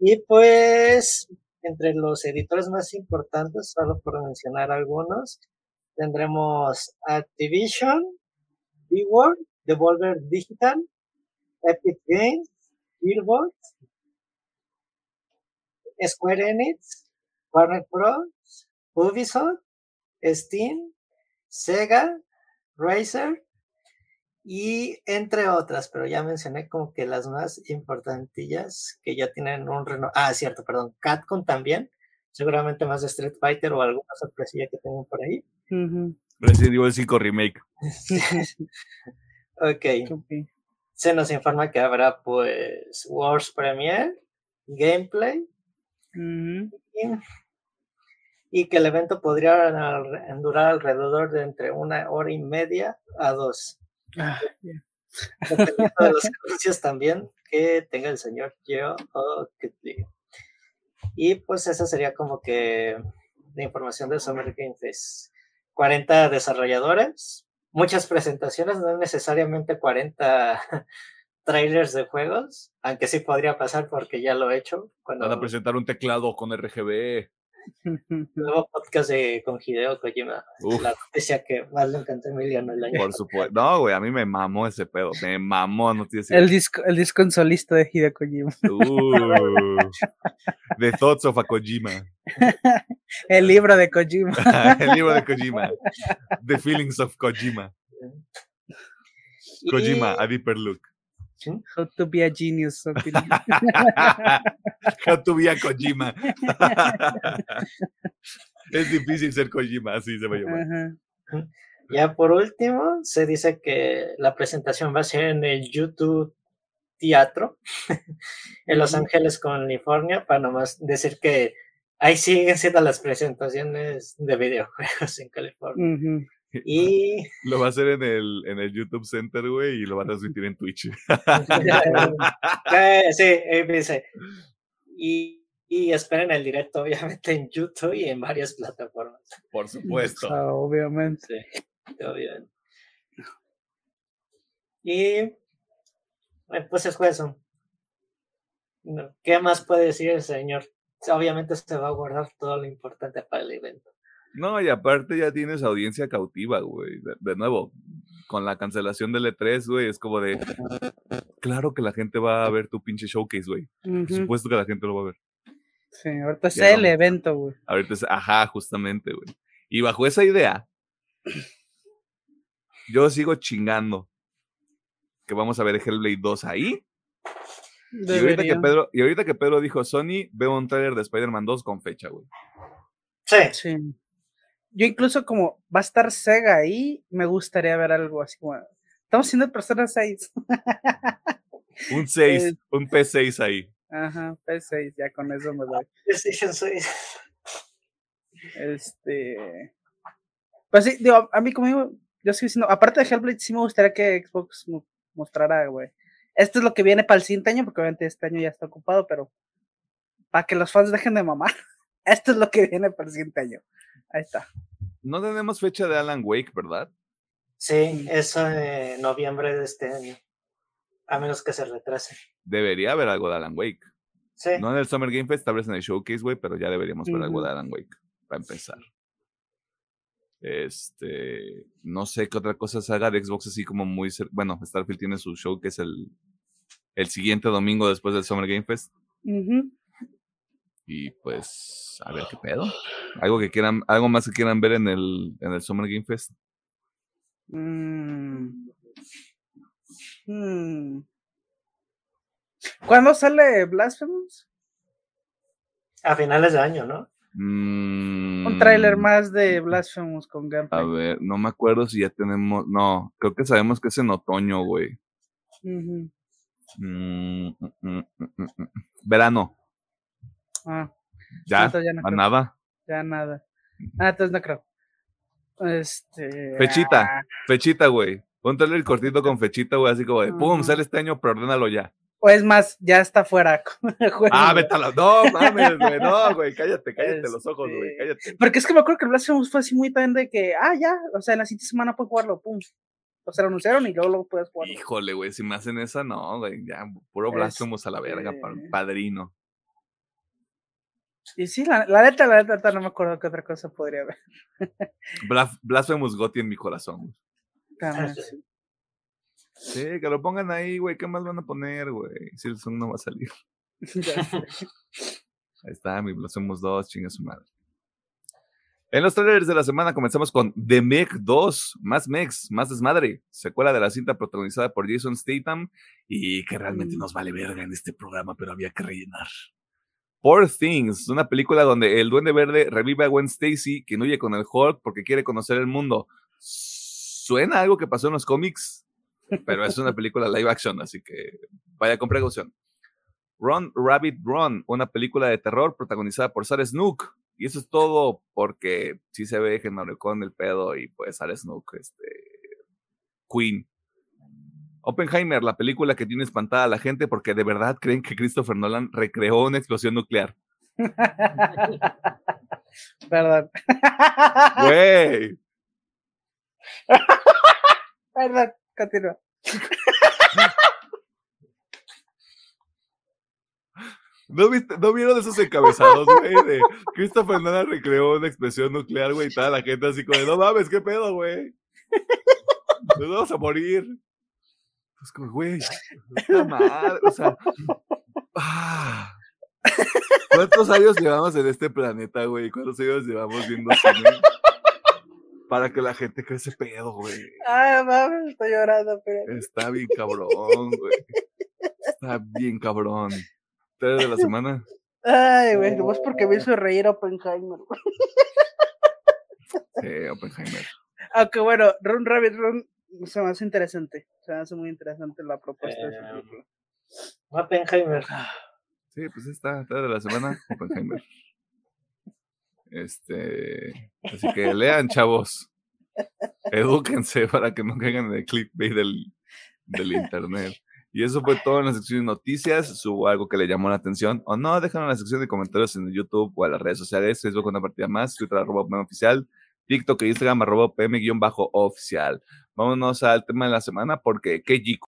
Y pues entre los editores más importantes, solo por mencionar algunos, tendremos Activision, D-World, Devolver Digital, Epic Games, Billboard, Square Enix, Warner Bros., Ubisoft, Steam, Sega, Razer y entre otras, pero ya mencioné como que las más importantillas que ya tienen un reno... Ah, cierto, perdón, Capcom también. Seguramente más de Street Fighter o alguna sorpresilla que tengan por ahí. Uh-huh. Resident Evil cinco Remake. Okay. ok. Se nos informa que habrá pues Wars Premiere, gameplay, uh-huh. y, y que el evento podría durar alrededor de entre una hora y media a dos. Ah, yeah. Dependiendo de los servicios también que tenga el señor Geo o que diga. Y pues esa sería como que la información del Summer Game Fest. cuarenta desarrolladores, muchas presentaciones, no necesariamente cuarenta trailers de juegos, aunque sí podría pasar porque ya lo he hecho. Cuando... Van a presentar un teclado con R G B. Nuevo podcast de, con Hideo Kojima. Uf. La noticia que más le encantó a Emiliano el año. Por supuesto. No, güey, a mí me mamó ese pedo. Me mamó, no tienes idea. El disco, el disco en solista de Hideo Kojima. Uh, the Thoughts of a Kojima. El libro de Kojima. El libro de Kojima. The Feelings of Kojima. Kojima, y... a deeper look. How to be a genius. How to be a Kojima. Es difícil ser Kojima, así se va a llamar. Uh-huh. Ya por último, se dice que la presentación va a ser en el YouTube Teatro en Los Ángeles, California, para nomás decir que ahí siguen siendo las presentaciones de videojuegos en California. Uh-huh. Y lo va a hacer en el, en el YouTube Center, güey, y lo va a transmitir en Twitch. Sí, dice. Y, y esperen el directo, obviamente, en YouTube y en varias plataformas. Por supuesto. O sea, obviamente. Sí, obviamente. Y pues es eso. ¿Qué más puede decir el señor? Obviamente se va a guardar todo lo importante para el evento. No, y aparte ya tienes audiencia cautiva, güey. De, de nuevo, con la cancelación del E tres, güey, es como de... Claro que la gente va a ver tu pinche showcase, güey. Uh-huh. Por supuesto que la gente lo va a ver. Sí, ahorita es el evento, güey. Ahorita es... Ajá, justamente, güey. Y bajo esa idea, yo sigo chingando que vamos a ver Hellblade dos ahí. Y ahorita, que Pedro, y ahorita que Pedro dijo Sony, veo un trailer de Spider-Man dos con fecha, güey. Sí. Sí. Yo incluso como va a estar Sega ahí, me gustaría ver algo así como... Estamos siendo personas seis. Un seis, eh, un P seis ahí. Ajá, P seis, ya con eso me doy. PlayStation seis. Este... Pues sí, digo, a mí conmigo, yo sigo diciendo, aparte de Hellblade, sí me gustaría que Xbox mo- mostrara, güey. Esto es lo que viene para el siguiente año, porque obviamente este año ya está ocupado, pero para que los fans dejen de mamar. Esto es lo que viene para el siguiente año. Ahí está. No tenemos fecha de Alan Wake, ¿verdad? Sí, es eh, noviembre de este año. A menos que se retrase. Debería haber algo de Alan Wake. Sí. No en el Summer Game Fest, tal vez en el Showcase, güey, pero ya deberíamos ver uh-huh. algo de Alan Wake, para empezar. Este, no sé qué otra cosa se haga de Xbox así como muy... Cer- bueno, Starfield tiene su show que es el, el siguiente domingo después del Summer Game Fest. Uh-huh. Y pues, a ver qué pedo. Algo que quieran, algo más que quieran ver en el, en el Summer Game Fest. Mm. Mm. ¿Cuándo sale Blasphemous? A finales de año, ¿no? Mm, un tráiler más de Blasphemous con gameplay. A ver, no me acuerdo si ya tenemos. No, creo que sabemos que es en otoño, güey. Uh-huh. Mm, mm, mm, mm, mm. Verano. Ah, ya, ya no a creo. Nada. Ya nada. Ah, entonces no creo. Este. Fechita, ah. fechita, güey. Un tráiler cortito con fechita, güey, así como de uh-huh. pum, sale este año, pero ordénalo ya. O es más, ya está fuera. Ah, vétalo. No, mames, güey. No, güey, cállate, cállate este... los ojos, güey, cállate. Porque es que me acuerdo que el Blasphemous fue así muy tan de que, ah, ya, o sea, en la siguiente semana puedes jugarlo, pum. O sea, lo anunciaron y luego lo puedes jugarlo. Híjole, güey, si me hacen esa, no, güey, ya, puro Blasphemous este... a la verga, padrino. Y sí, la, la neta, la neta, no me acuerdo qué otra cosa podría haber. Blasphemous Gotti en mi corazón. También, sí. Sí, que lo pongan ahí, güey. ¿Qué más van a poner, güey? Silk Song no va a salir. Ahí está, mi Blasphemous dos, chinga su madre. En los trailers de la semana comenzamos con The Meg dos, más Megs, más desmadre. Secuela de la cinta protagonizada por Jason Statham y que realmente nos vale verga en este programa, pero había que rellenar. Poor Things, una película donde el Duende Verde revive a Gwen Stacy, quien huye con el Hulk porque quiere conocer el mundo. Suena a algo que pasó en los cómics. Pero es una película live action, así que vaya con precaución. Run Rabbit Run, una película de terror protagonizada por Sarah Snook. Y eso es todo porque sí se ve genericón el pedo y pues Sarah Snook, este, Queen. Oppenheimer, la película que tiene espantada a la gente porque de verdad creen que Christopher Nolan recreó una explosión nuclear. Perdón. Güey. Perdón. Continúa. ¿No, viste, ¿No vieron esos encabezados, güey? De Christopher Nolan recreó una explosión nuclear, güey, y tal, la gente así como de, no mames, qué pedo, güey. Nos vamos a morir. Pues como, güey, está mal, o sea... Ah, ¿cuántos años llevamos en este planeta, güey? ¿Cuántos años llevamos viendo cine? Para que la gente cree ese pedo, güey. Ah, mames, estoy llorando, pero... Está bien cabrón, güey. Está bien cabrón. ¿Tres de la semana? Ay, güey, vos porque me hizo reír Oppenheimer. Sí, Oppenheimer. Aunque bueno, Run Rabbit Run se me hace interesante. Se me hace muy interesante la propuesta eh, de esa película. Oppenheimer. Sí, pues está, tres de la semana, Oppenheimer. Este, así que lean, chavos. Edúquense para que no caigan en el clickbait del, del internet. Y eso fue todo en la sección de noticias. ¿Hubo algo que le llamó la atención o no? Déjanos en la sección de comentarios en YouTube o a las redes sociales. Facebook, una partida más. Twitter, arroba P M oficial. TikTok e Instagram, arroba P M-oficial. Vámonos al tema de la semana porque qué chico.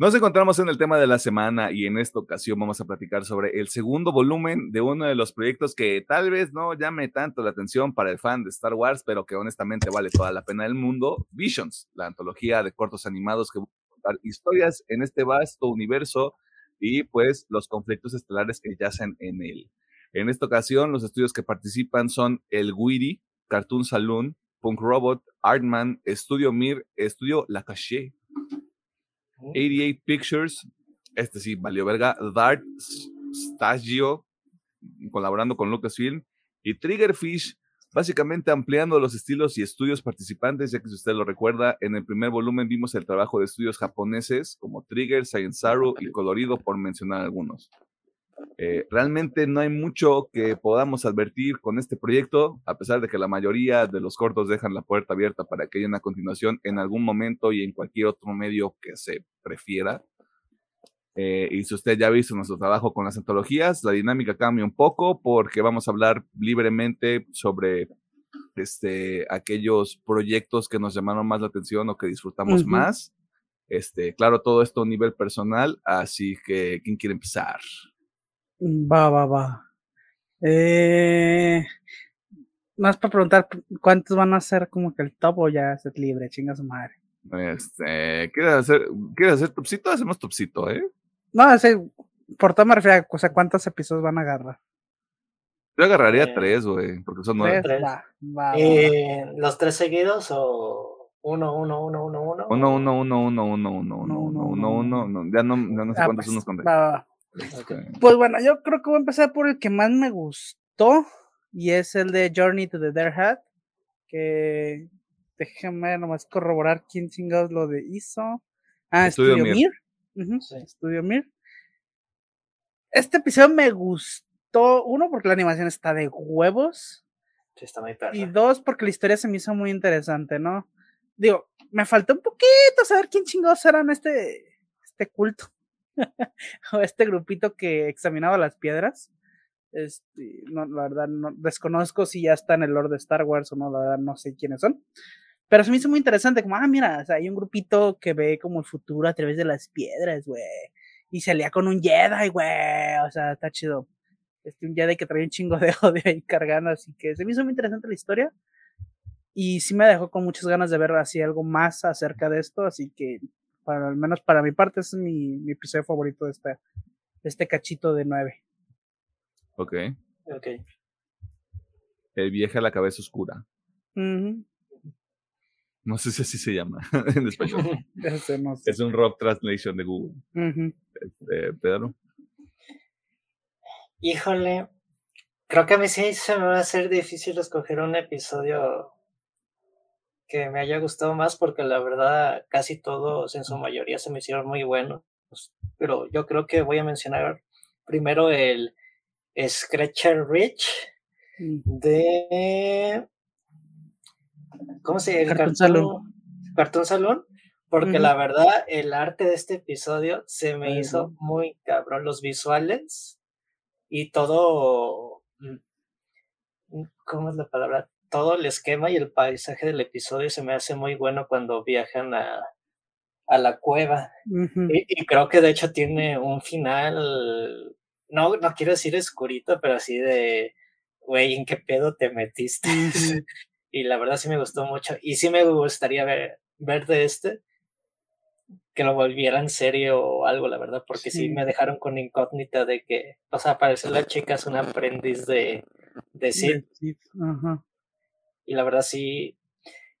Nos encontramos en el tema de la semana y en esta ocasión vamos a platicar sobre el segundo volumen de uno de los proyectos que tal vez no llame tanto la atención para el fan de Star Wars, pero que honestamente vale toda la pena del mundo, Visions, la antología de cortos animados que busca contar historias en este vasto universo y pues los conflictos estelares que yacen en él. En esta ocasión los estudios que participan son El Guiri, Cartoon Saloon, Punk Robot, Artman, Estudio Mir, Estudio La Caché, ochenta y ocho Pictures, este sí, valió verga, Dart Stagio, colaborando con Lucasfilm, y Triggerfish, básicamente ampliando los estilos y estudios participantes, ya que si usted lo recuerda, en el primer volumen vimos el trabajo de estudios japoneses, como Trigger, Scienzaru y Colorido, por mencionar algunos. Eh, realmente no hay mucho que podamos advertir con este proyecto, a pesar de que la mayoría de los cortos dejan la puerta abierta para que haya una continuación en algún momento y en cualquier otro medio que se prefiera. Eh, y si usted ya ha visto nuestro trabajo con las antologías, la dinámica cambia un poco porque vamos a hablar libremente sobre este, aquellos proyectos que nos llamaron más la atención o que disfrutamos uh-huh. más. Este, claro, todo esto a nivel personal, así que ¿quién quiere empezar? Va, va, va. Eh, más para preguntar, ¿cuántos van a ser como que el top o ya es libre? Chinga su madre. Este, ¿quieres hacer, ¿quieres hacer topcito? Hacemos topcito, ¿eh? No, ese, por todo me refiero, o sea, ¿cuántos episodios van a agarrar? Yo agarraría eh, tres, güey, porque son nueve. Tres, va, va, eh, va. ¿Los tres seguidos o...? Uno, uno, uno, uno, uno. Uno, uno, uno, uno, uno, uno, uno, uno, uno, uno, uno. Ya no, ya no sé ah, cuántos pues, unos conté. Va, va. Okay. Pues bueno, yo creo que voy a empezar por el que más me gustó y es el de Journey to the Dead Hat, que déjenme nomás corroborar quién chingados lo de hizo. Ah, Estudio, Estudio Mir. Mir. Uh-huh. Sí. Estudio Mir. Este episodio me gustó, uno, porque la animación está de huevos. Sí, está muy perra. Y dos, porque la historia se me hizo muy interesante, ¿no? Digo, me faltó un poquito saber quién chingados eran este, este culto o este grupito que examinaba las piedras. Este, no, la verdad, no, desconozco si ya está en el lore de Star Wars o no, la verdad no sé quiénes son. Pero se me hizo muy interesante, como, ah, mira, o sea, hay un grupito que ve como el futuro a través de las piedras, güey. Y se alía con un Jedi, güey, o sea, está chido. Este, un Jedi que trae un chingo de odio ahí cargando, así que se me hizo muy interesante la historia. Y sí me dejó con muchas ganas de ver así algo más acerca de esto, así que para, al menos para mi parte ese es mi, mi episodio favorito de este, de este cachito de nueve. Ok. Ok. El vieja la cabeza oscura. Uh-huh. No sé si así se llama en español. Ese no sé. Es un rough translation de Google. Uh-huh. eh, Pedro. Híjole, creo que a mí sí se me va a hacer difícil escoger un episodio que me haya gustado más, porque la verdad casi todos en su mayoría se me hicieron muy buenos, pero yo creo que voy a mencionar primero el Scratcher Rich de ¿cómo se llama? Cartoon Saloon. Cartoon Saloon, porque uh-huh. la verdad el arte de este episodio se me uh-huh. hizo muy cabrón, los visuales y todo, ¿cómo es la palabra? Todo el esquema y el paisaje del episodio se me hace muy bueno cuando viajan a, a la cueva. Uh-huh. Y, y creo que de hecho tiene un final, no, no quiero decir oscurito, pero así de, güey, ¿en qué pedo te metiste? Uh-huh. Y la verdad sí me gustó mucho. Y sí me gustaría ver, ver de este, que lo volvieran serio o algo, la verdad, porque sí, sí me dejaron con incógnita de que, o sea, parece la chica es un aprendiz de de Sid. Ajá. Y la verdad sí,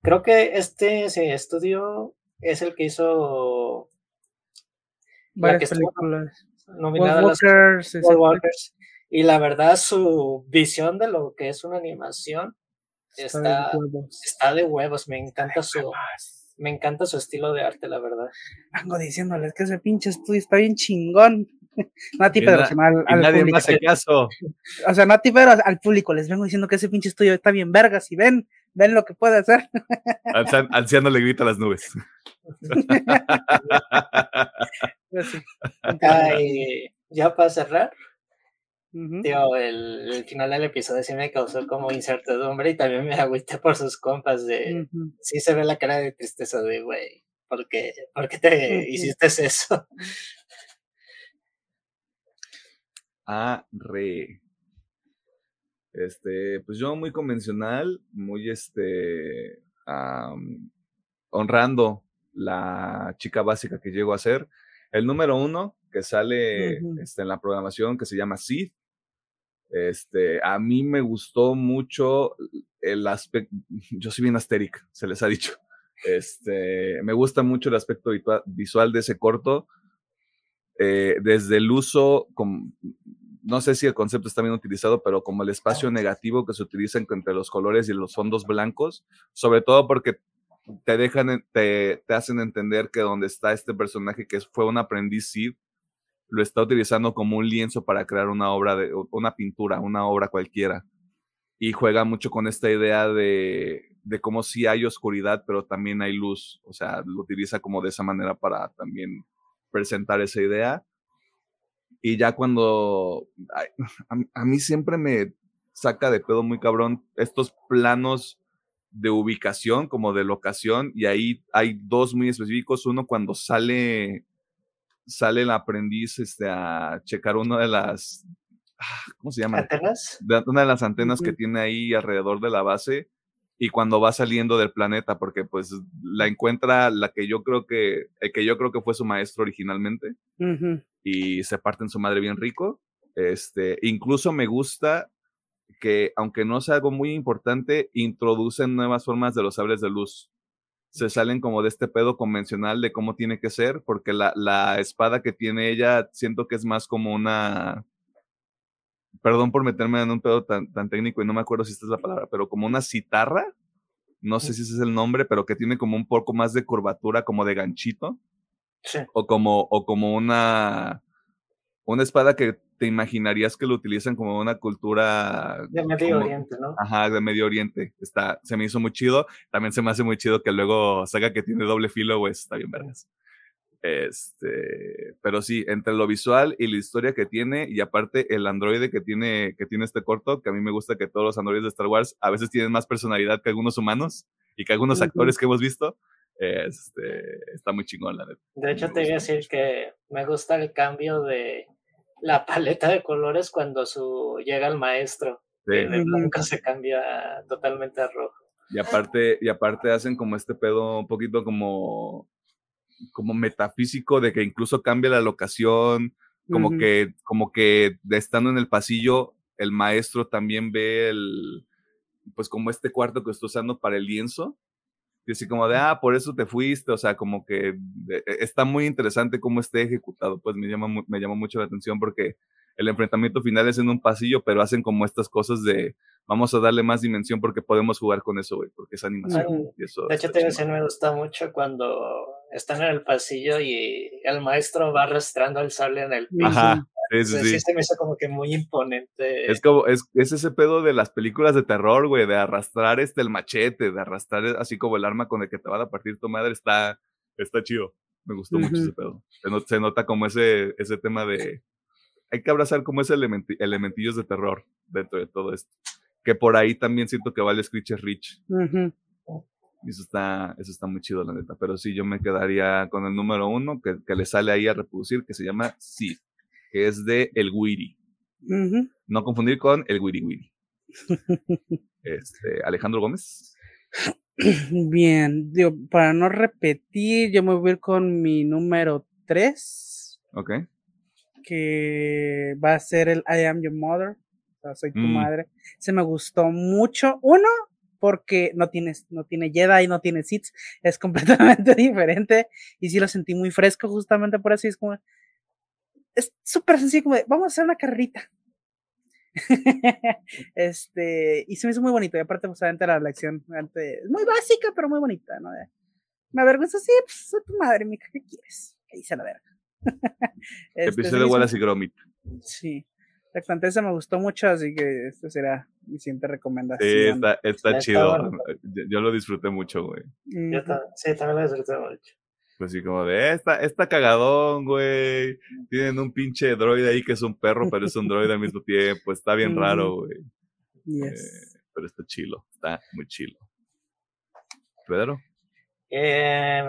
creo que este estudio es el que hizo varias la que películas nominadas Walkers, las Walkers. Y la verdad su visión de lo que es una animación está, está, de, está de huevos, me encanta su huevos. me encanta su estilo de arte, la verdad. Vengo diciéndoles que ese pinche estudio está bien chingón. No a ti, Pedro, sino al, al nadie público. Más caso. O sea, no a ti, pero al público les vengo diciendo que ese pinche estudio está bien vergas y ven, ven lo que puede hacer. Anciano le grita a las nubes. Ay, ya para cerrar, uh-huh. tío, el, el final del episodio sí me causó como incertidumbre y también me agüité por sus compas de uh-huh. sí se ve la cara de tristeza de güey, ¿por qué, por qué te uh-huh. hiciste eso? Arre. Este, pues yo muy convencional, muy este, um, honrando la chica básica que llego a ser. El número uno que sale uh-huh. este, en la programación que se llama Sid. Este, a mí me gustó mucho el aspecto, yo soy bien asteric, se les ha dicho. Este, me gusta mucho el aspecto visual de ese corto. Eh, desde el uso, com, no sé si el concepto está bien utilizado, pero como el espacio negativo que se utiliza entre los colores y los fondos blancos, sobre todo porque te dejan, te, te hacen entender que donde está este personaje que fue un aprendiz Sid, lo está utilizando como un lienzo para crear una obra, de, una pintura, una obra cualquiera. Y juega mucho con esta idea de, de cómo sí hay oscuridad, pero también hay luz. O sea, lo utiliza como de esa manera para también presentar esa idea. Y ya cuando ay, a, a mí siempre me saca de pedo muy cabrón estos planos de ubicación como de locación, y ahí hay dos muy específicos, uno cuando sale sale el aprendiz este, a checar una de las ¿cómo se llama? ¿Antenas? De, una de las antenas uh-huh. que tiene ahí alrededor de la base, y cuando va saliendo del planeta, porque pues la encuentra la que yo creo que, el que yo creo que fue su maestro originalmente, uh-huh. y se parten su madre bien rico. Este, incluso me gusta que, aunque no sea algo muy importante, introducen nuevas formas de los sables de luz. Se salen como de este pedo convencional de cómo tiene que ser, porque la, la espada que tiene ella siento que es más como una... Perdón por meterme en un pedo tan, tan técnico y no me acuerdo si esta es la palabra, pero como una citarra, no sé si ese es el nombre, pero que tiene como un poco más de curvatura, como de ganchito, sí. o como, o como una, una espada que te imaginarías que lo utilizan como una cultura... De Medio como, Oriente, ¿no? Ajá, de Medio Oriente. Está, se me hizo muy chido, también se me hace muy chido que luego salga que tiene doble filo, pues está bien vergas. Este, pero sí, entre lo visual y la historia que tiene, y aparte el androide que tiene, que tiene este corto, que a mí me gusta que todos los androides de Star Wars a veces tienen más personalidad que algunos humanos y que algunos uh-huh. actores que hemos visto. Este, está muy chingón, la neta. De hecho, te voy a decir que me gusta el cambio de la paleta de colores cuando su llega el maestro. Sí. Que de blanco se cambia totalmente a rojo. Y aparte, y aparte hacen como este pedo un poquito como... como metafísico, de que incluso cambia la locación, como uh-huh. que como que estando en el pasillo el maestro también ve el, pues como este cuarto que está usando para el lienzo, y así como de, ah, por eso te fuiste, o sea, como que de, está muy interesante cómo esté ejecutado, pues me llama, me llama mucho la atención, porque el enfrentamiento final es en un pasillo, pero hacen como estas cosas de, vamos a darle más dimensión porque podemos jugar con eso, güey, porque es animación. Ay, y eso de hecho, te decía, me gusta mucho cuando están en el pasillo y el maestro va arrastrando el sable en el piso. Ajá, eso, entonces, sí. Sí, se me hizo como que muy imponente. Es como, es, es ese pedo de las películas de terror, güey, de arrastrar este, el machete, de arrastrar así como el arma con el que te va a partir tu madre, está, está chido. Me gustó uh-huh. mucho ese pedo. Se, not, se nota como ese, ese tema de, hay que abrazar como ese elementi, elementillos de terror dentro de todo esto. Que por ahí también siento que vale Screeches Rich. Uh-huh. Eso está, eso está muy chido, la neta. Pero sí, yo me quedaría con el número uno que, que le sale ahí a reproducir, que se llama Sid, que es de El Wiri. Uh-huh. No confundir con El Wiri Wiri. Este, Alejandro Gómez. Bien, digo, para no repetir, yo me voy a ir con mi número tres. Ok. Que va a ser el I Am Your Mother. O sea, soy tu mm. madre. Se me gustó mucho. Uno, porque no tienes, no tiene Jedi, no tiene Sith, es completamente diferente. Y sí lo sentí muy fresco, justamente por eso. Es como, es súper sencillo, como de, vamos a hacer una carrerita. este, y se me hizo muy bonito. Y aparte, pues, obviamente, la elección es muy básica, pero muy bonita, ¿no? Me avergüenza, sí, pues, soy tu madre, mica, ¿qué quieres? Que hice la verga. este, Episodio de Wallace y Gromit. Sí. Exactamente, ese me gustó mucho, así que esta será mi siguiente recomendación. Sí, está, está, está chido. Está bueno. yo, yo lo disfruté mucho, güey. Yo también, sí, también lo disfruté mucho. Pues sí, como de, esta, esta cagadón, güey. Tienen un pinche droide ahí que es un perro, pero es un droide al mismo tiempo. Está bien raro, güey. Yes. Eh, pero está chilo, está muy chilo. ¿Pedro? Eh,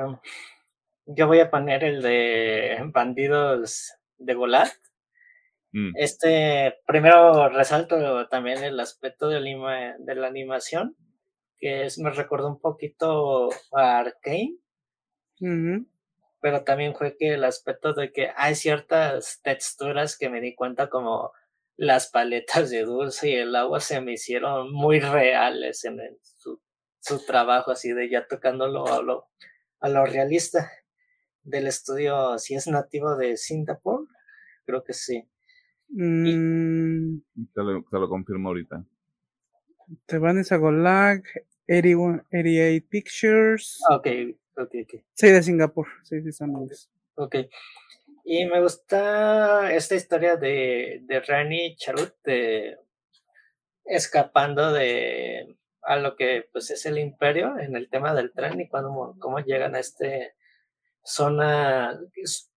yo voy a poner el de Bandidos de Golad. Este, primero resalto también el aspecto de, lima, de la animación, que es, me recordó un poquito a Arcane, uh-huh. pero también fue que el aspecto de que hay ciertas texturas que me di cuenta, como las paletas de dulce y el agua, se me hicieron muy reales en el, su, su trabajo, así de ya tocándolo a lo, a lo realista. Del estudio, si es nativo de Singapur, creo que sí. Mm. Te, lo, te lo confirmo ahorita. Te van a Golag, ochenta y uno, ochenta y ocho Pictures. Ok, ok, ok. Sí, de Singapur. Sí, sí, son los. Ok. Y me gusta esta historia de, de Rani Charut de, escapando de a lo que pues es el imperio en el tema del tren y cuando cómo llegan a este zona,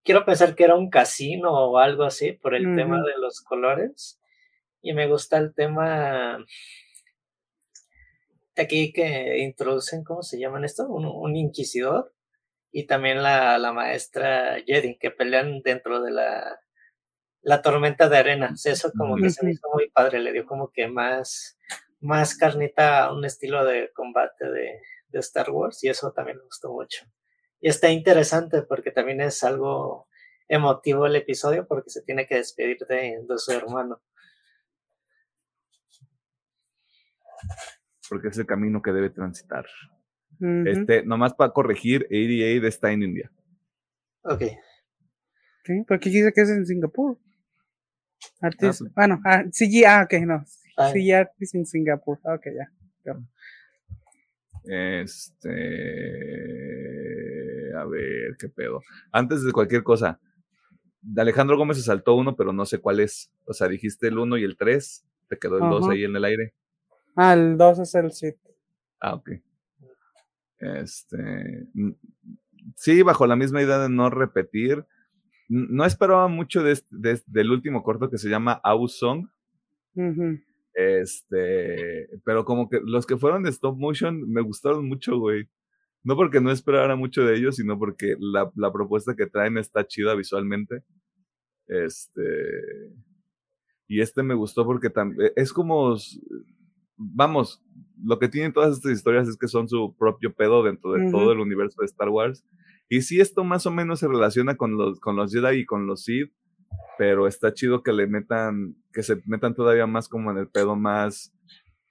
quiero pensar que era un casino o algo así por el uh-huh. tema de los colores, y me gusta el tema de aquí que introducen, ¿cómo se llaman esto? Un, un inquisidor y también la, la maestra Jedi que pelean dentro de la, la tormenta de arena. Eso como que uh-huh. se me hizo muy padre, le dio como que más, más carnita a un estilo de combate de, de Star Wars, y eso también me gustó mucho. Y está interesante porque también es algo emotivo el episodio porque se tiene que despedir de, de su hermano. Porque es el camino que debe transitar. Uh-huh. Este, nomás para corregir, ochenta y ocho está en India. Ok. Sí, porque dice que es en Singapur. Artist, ah, no, ah, C G, ah, ok, no. Ay. C G Artist en Singapur, ok, ya. Yeah. Yeah. Este, a ver, qué pedo. Antes de cualquier cosa, de Alejandro Gómez se saltó uno, pero no sé cuál es. O sea, dijiste el uno y el tres, te quedó el dos ahí en el aire. Ah, el dos es el siete. Ah, ok. Este, sí, bajo la misma idea de no repetir. No esperaba mucho de, de, del último corto que se llama Au Song. Uh-huh. Este, pero como que los que fueron de stop motion me gustaron mucho, güey. No porque no esperara mucho de ellos, sino porque la, la propuesta que traen está chida visualmente. Este, y este me gustó porque también es como, vamos, lo que tienen todas estas historias es que son su propio pedo dentro de uh-huh. todo el universo de Star Wars. Y sí, esto más o menos se relaciona con los, con los Jedi y con los Sith, pero está chido que le metan, que se metan todavía más como en el pedo más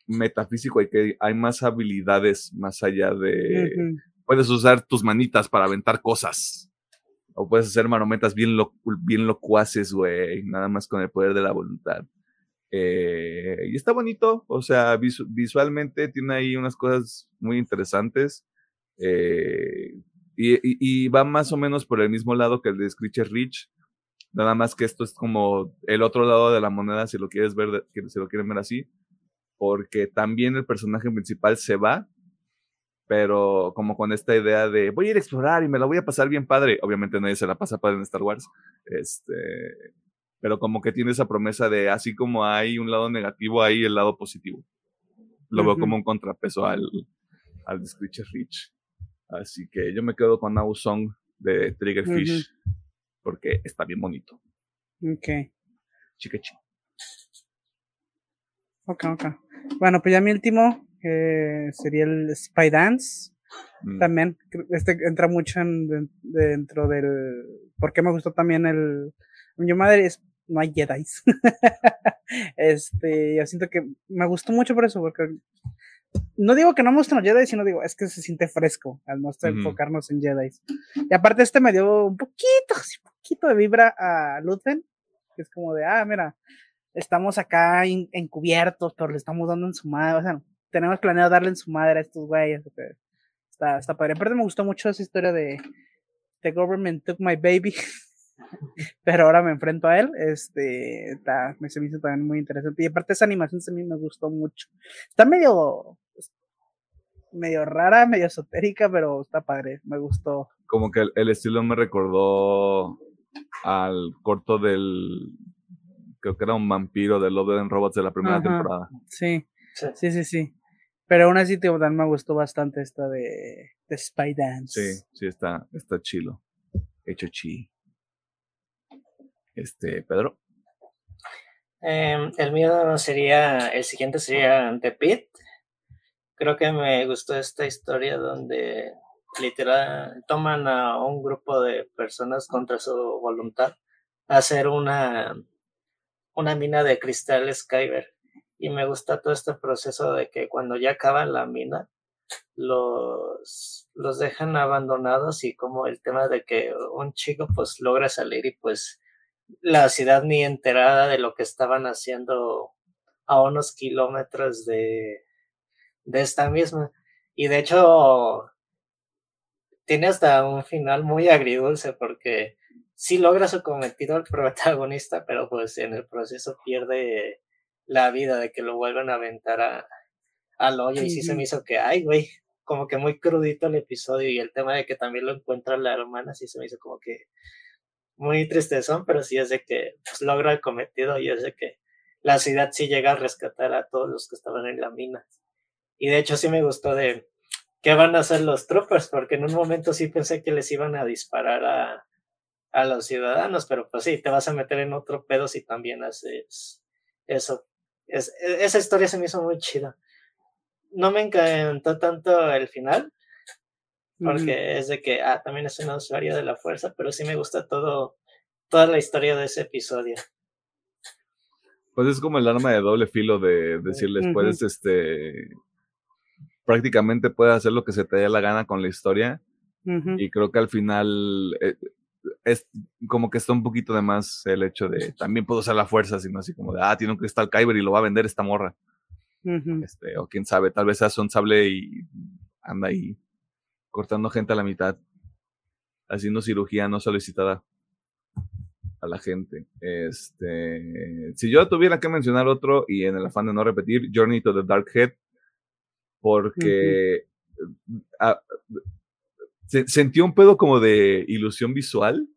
metafísico y que hay más habilidades más allá de, uh-huh. puedes usar tus manitas para aventar cosas o puedes hacer marometas bien, lo, bien locuaces, güey, nada más con el poder de la voluntad. Eh, y está bonito, o sea, visu- visualmente tiene ahí unas cosas muy interesantes, eh, y, y, y va más o menos por el mismo lado que el de Screecher Rich. Nada más que esto es como el otro lado de la moneda, si lo quieres ver, si lo quieren ver así, porque también el personaje principal se va, pero como con esta idea de voy a ir a explorar y me la voy a pasar bien padre. Obviamente nadie se la pasa padre en Star Wars, este, pero como que tiene esa promesa de así como hay un lado negativo, hay el lado positivo. Lo veo uh-huh. como un contrapeso al, al Screecher Rich. Así que yo me quedo con Au Song de Triggerfish. Uh-huh. Porque está bien bonito. Ok. Chiquechi. Ok, ok. Bueno, pues ya mi último eh, sería el Spy Dance. Mm. También. Este entra mucho en, de, dentro del. Porque me gustó también el. Yo, madre, es, no hay Jedis. Este, yo siento que me gustó mucho por eso, porque no digo que no me gusten los Jedis, sino digo, es que se siente fresco al no estar uh-huh. enfocarnos en Jedis. Y aparte este me dio un poquito, un poquito de vibra a Luthen, que es como de, ah, mira, estamos acá in- encubiertos, pero le estamos dando en su madre, o sea, tenemos planeado darle en su madre a estos güeyes, pero está, está padre. Aparte me gustó mucho esa historia de The Government Took My Baby, pero ahora me enfrento a él, este, está, me se me hizo también muy interesante, y aparte esa animación a mí me gustó mucho, está medio, medio rara, medio esotérica, pero está padre, me gustó. Como que el, el estilo me recordó al corto del, creo que era un vampiro de Love, Death and Robots de la primera Ajá, temporada. Sí, sí, sí, sí. Pero aún así, tío, me gustó bastante esta de, de Spy Dance. Sí, sí, está, está chilo. Hecho chi. Este, Pedro. Eh, el mío sería, el siguiente sería The Pit. Creo que me gustó esta historia donde literal toman a un grupo de personas contra su voluntad a hacer una... una mina de cristal Skyber, y me gusta todo este proceso de que cuando ya acaba la mina los, los dejan abandonados, y como el tema de que un chico pues logra salir y pues la ciudad ni enterada de lo que estaban haciendo a unos kilómetros de, de esta misma, y de hecho tiene hasta un final muy agridulce porque sí logra su cometido el protagonista, pero pues en el proceso pierde la vida de que lo vuelvan a aventar a, al hoyo, y sí se me hizo que, ay, güey, como que muy crudito el episodio, y el tema de que también lo encuentra la hermana, sí se me hizo como que muy tristezón, pero sí es de que pues, logra el cometido, y es de que la ciudad sí llega a rescatar a todos los que estaban en la mina, y de hecho sí me gustó de qué van a hacer los troopers, porque en un momento sí pensé que les iban a disparar a a los ciudadanos, pero pues sí, te vas a meter en otro pedo si también haces eso. Es, esa historia se me hizo muy chida. No me encantó tanto el final, porque mm-hmm. es de que, ah, también es una usuaria de la fuerza, pero sí me gusta todo, toda la historia de ese episodio. Pues es como el arma de doble filo de decirles, mm-hmm. puedes, este, prácticamente puedes hacer lo que se te dé la gana con la historia, mm-hmm. y creo que al final... Eh, es como que está un poquito de más el hecho de también puedo usar la fuerza, sino así como de, ah, tiene un cristal Kyber y lo va a vender esta morra. Uh-huh. Este, o quién sabe, tal vez hace un sable y anda ahí cortando gente a la mitad, haciendo cirugía no solicitada a la gente. Este, si yo tuviera que mencionar otro, y en el afán de no repetir, Journey to the Dark Head, porque uh-huh. a, sentí un pedo como de ilusión visual,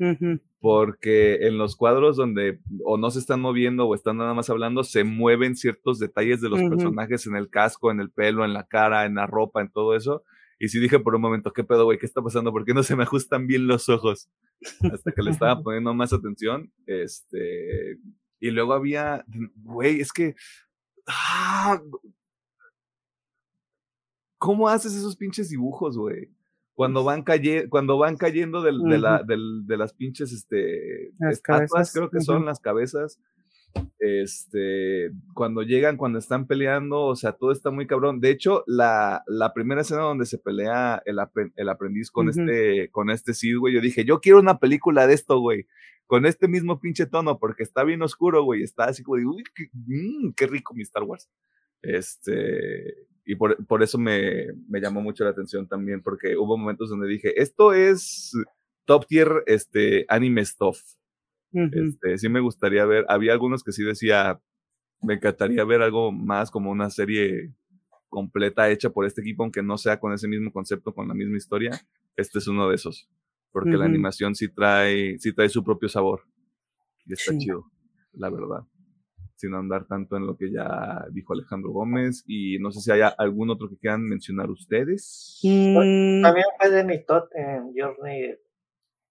uh-huh. porque en los cuadros donde o no se están moviendo o están nada más hablando, se mueven ciertos detalles de los uh-huh. personajes en el casco, en el pelo, en la cara, en la ropa, en todo eso. Y sí dije por un momento, ¿qué pedo, güey? ¿Qué está pasando? ¿Por qué no se me ajustan bien los ojos? Hasta que le estaba poniendo más atención. Este, y luego había, güey, es que... Ah, ¿cómo haces esos pinches dibujos, güey? Cuando van, calle, cuando van cayendo de, de, uh-huh. la, de, de las pinches este, las estatuas, cabezas. Creo que uh-huh. son las cabezas, este, cuando llegan, cuando están peleando, o sea, todo está muy cabrón. De hecho, la, la primera escena donde se pelea el, apre, el aprendiz con, uh-huh. este, con este Sid, güey, yo dije, yo quiero una película de esto, güey, con este mismo pinche tono, porque está bien oscuro, güey, está así como, uy, qué, mmm, qué rico mi Star Wars. Este... Y por, por eso me, me llamó mucho la atención también, porque hubo momentos donde dije, esto es top tier este, anime stuff. Uh-huh. Este, sí me gustaría ver, había algunos que sí decía, me encantaría ver algo más como una serie completa hecha por este equipo, aunque no sea con ese mismo concepto, con la misma historia. Este es uno de esos, porque uh-huh. la animación sí trae, sí trae su propio sabor. Y está sí. chido, la verdad. Sin andar tanto en lo que ya dijo Alejandro Gómez, y no sé si haya algún otro que quieran mencionar ustedes. Mm. También fue de mi top en Journey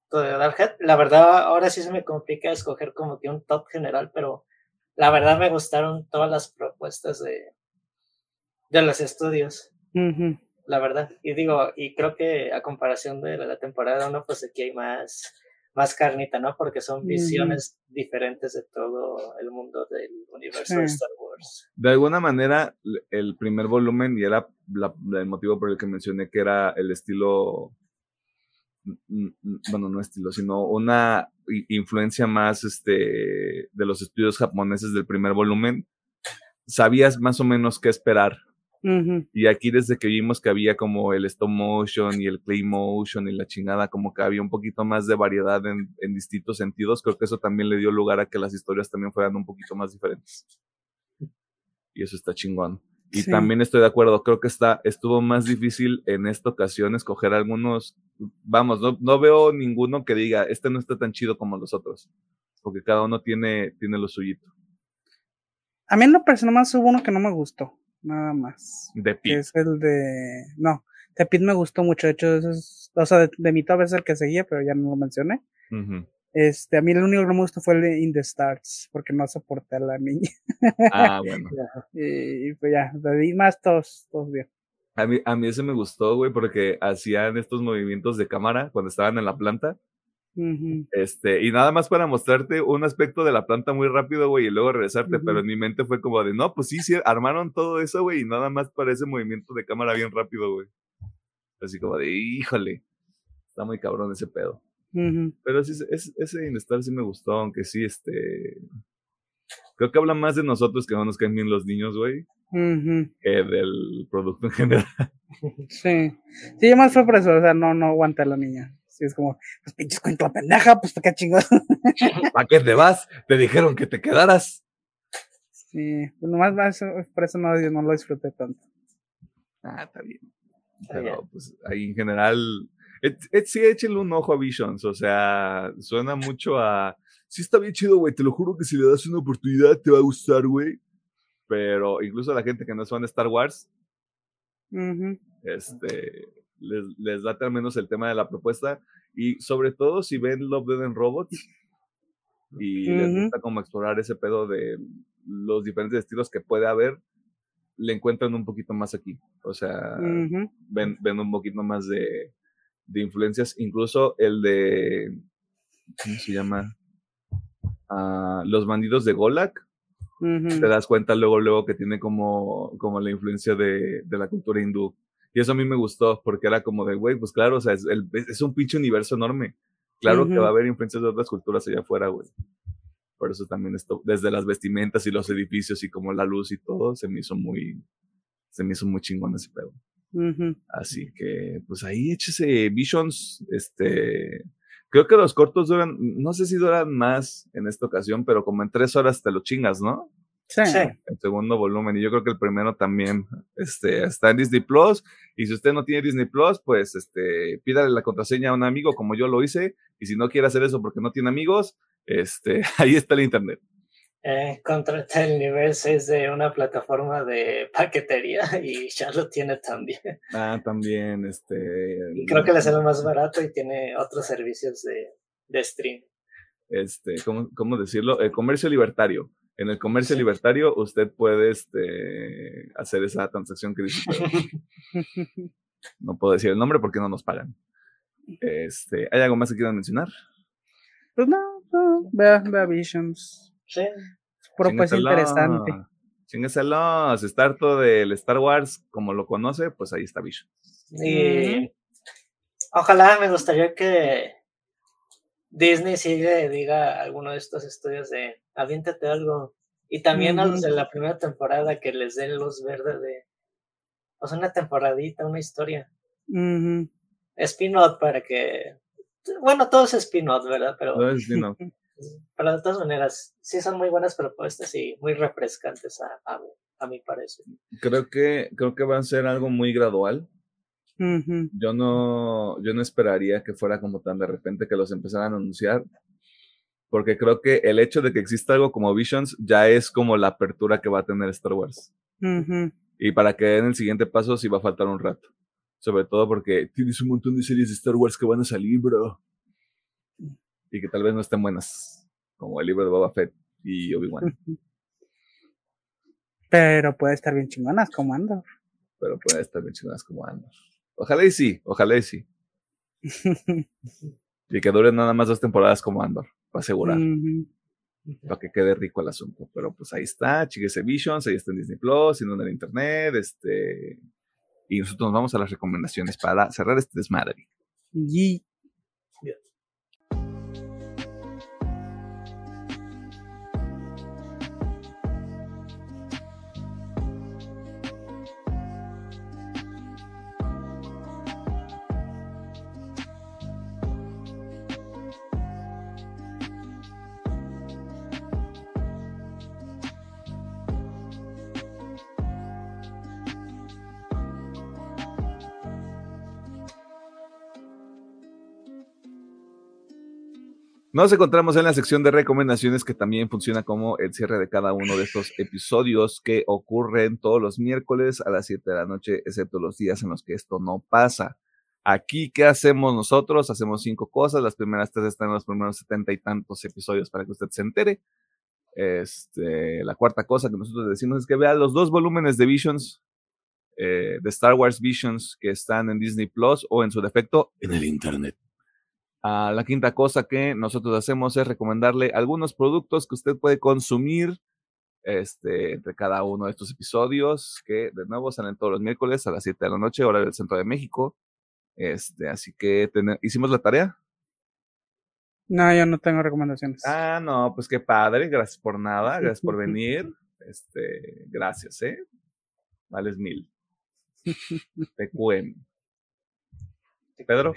to the Dark Head. La verdad, ahora sí se me complica escoger como que un top general, pero la verdad me gustaron todas las propuestas de, de los estudios. Mm-hmm. La verdad. Y digo, y creo que a comparación de la temporada uno, pues aquí hay más, más carnita, ¿no? Porque son visiones mm. diferentes de todo el mundo del universo sí. de Star Wars. De alguna manera, el primer volumen, y era la, la, el motivo por el que mencioné que era el estilo, bueno, no estilo, sino una influencia más este, de los estudios japoneses del primer volumen, sabías más o menos qué esperar. Uh-huh. Y aquí desde que vimos que había como el stop motion y el clay motion y la chingada, como que había un poquito más de variedad en, en distintos sentidos, creo que eso también le dio lugar a que las historias también fueran un poquito más diferentes. Y eso está chingón. Y sí. también estoy de acuerdo, creo que está, estuvo más difícil en esta ocasión escoger algunos, vamos, no, no veo ninguno que diga, este no está tan chido como los otros, porque cada uno tiene, tiene lo suyito. A mí en lo personal más hubo uno que no me gustó. Nada más. De Pit. Es el de. No, de Pit me gustó mucho. De hecho, eso es, o sea, de, de mi top es el que seguía, pero ya no lo mencioné. Uh-huh. Este, a mí el único que no me gustó fue el de In the Stars, porque no soporté a la niña. Ah, bueno. ya, y, y pues ya, de más todos, todos bien. A mí, a mí ese me gustó, güey, porque hacían estos movimientos de cámara cuando estaban en la planta. Uh-huh. Este, y nada más para mostrarte un aspecto de la planta muy rápido, güey, y luego regresarte, uh-huh. pero en mi mente fue como de, no, pues sí, sí, armaron todo eso, güey, y nada más para ese movimiento de cámara bien rápido, güey. Así como de, híjole, está muy cabrón ese pedo. Uh-huh. Pero sí, es, ese Inestar sí me gustó, aunque sí, este, creo que habla más de nosotros que no nos caen bien los niños, güey, uh-huh. que del producto en general. Sí, sí, yo más fue por eso, o sea, no, no aguanta la niña. Es como, pues pinches cuento la pendeja, pues qué chingos. ¿Para qué te vas? Te dijeron que te quedaras. Sí, pues nomás más, por eso no, yo no lo disfruté tanto. Ah, está bien. Está Pero bien. Pues ahí en general, et, et, sí échenle un ojo a Visions, o sea, suena mucho a, sí está bien chido, güey, te lo juro que si le das una oportunidad te va a gustar, güey. Pero incluso a la gente que no es fan de Star Wars, uh-huh. este... Les, les late al menos el tema de la propuesta, y sobre todo si ven Love, Death and Robots y uh-huh. les gusta como explorar ese pedo de los diferentes estilos que puede haber, le encuentran un poquito más aquí, o sea uh-huh. ven, ven un poquito más de, de influencias, incluso el de ¿cómo se llama? Uh, Los Bandidos de Golak. Uh-huh. Te das cuenta luego luego que tiene como, como la influencia de, de la cultura hindú. Y eso a mí me gustó, porque era como de, güey, pues claro, o sea, es, el, es un pinche universo enorme. Claro uh-huh. que va a haber influencias de otras culturas allá afuera, güey. Por eso también esto, desde las vestimentas y los edificios y como la luz y todo, se me hizo muy, se me hizo muy chingón ese pedo. Uh-huh. Así que, pues ahí échese Visions, este, creo que los cortos duran, no sé si duran más en esta ocasión, pero como en tres horas te lo chingas, ¿no? Sí. El segundo volumen, y yo creo que el primero también este, está en Disney Plus, y si usted no tiene Disney Plus, pues este, pídale la contraseña a un amigo como yo lo hice, y si no quiere hacer eso porque no tiene amigos, este, ahí está el internet. Eh, contrata el nivel seis de una plataforma de paquetería y ya lo tiene también. Ah, también este, y creo que le sale más barato y tiene otros servicios de, de stream. Este, ¿cómo, cómo decirlo? El comercio libertario. En el comercio sí. libertario, usted puede este, hacer esa transacción que dice. No puedo decir el nombre porque no nos pagan. Este, ¿hay algo más que quieran mencionar? Pues no, no. Vea, vea Visions. Sí. Propuesta interesante. Chingueselo. Si está harto del Star Wars como lo conoce, pues ahí está Visions. Sí. Ojalá, me gustaría que Disney sí le diga a alguno de estos estudios de aviéntate algo, y también mm-hmm. a los de la primera temporada que les den luz verde de, o sea, una temporadita, una historia mm-hmm. spin-off para que, bueno, todo es spin-off, ¿verdad? Pero no es spin-off. Pero de todas maneras, sí son muy buenas propuestas y muy refrescantes a, a, a mi parecer. Creo que, creo que va a ser algo muy gradual. Uh-huh. Yo no, yo no esperaría que fuera como tan de repente que los empezaran a anunciar, porque creo que el hecho de que exista algo como Visions ya es como la apertura que va a tener Star Wars. Uh-huh. Y para que den el siguiente paso sí va a faltar un rato, sobre todo porque tienes un montón de series de Star Wars que van a salir, bro, y que tal vez no estén buenas, como el libro de Boba Fett y Obi-Wan. Uh-huh. Pero puede estar bien chingonas como Andor. Pero puede estar bien chingonas como Andor. Ojalá y sí, ojalá y sí. y que duren nada más dos temporadas como Andor, para asegurar. Uh-huh. Para que quede rico el asunto. Pero pues ahí está, Chiquese Visions, ahí está en Disney Plus, en el internet, este. Y nosotros nos vamos a las recomendaciones para cerrar este desmadre. Y... Yeah. Nos encontramos en la sección de recomendaciones, que también funciona como el cierre de cada uno de estos episodios, que ocurren todos los miércoles a las siete de la noche, excepto los días en los que esto no pasa. Aquí, ¿qué hacemos nosotros? Hacemos cinco cosas. Las primeras tres están en los primeros setenta y tantos episodios para que usted se entere. Este, la cuarta cosa que nosotros decimos es que vea los dos volúmenes de Visions, eh, de Star Wars Visions, que están en Disney Plus o, en su defecto, en el internet. Uh, la quinta cosa que nosotros hacemos es recomendarle algunos productos que usted puede consumir este, entre cada uno de estos episodios, que de nuevo salen todos los miércoles a las siete de la noche, hora del centro de México. Este, así que, ten- ¿hicimos la tarea? No, yo no tengo recomendaciones. Ah, no, pues qué padre, gracias por nada, gracias por venir. Este, gracias, ¿eh? Vales mil. T Q M. Pedro.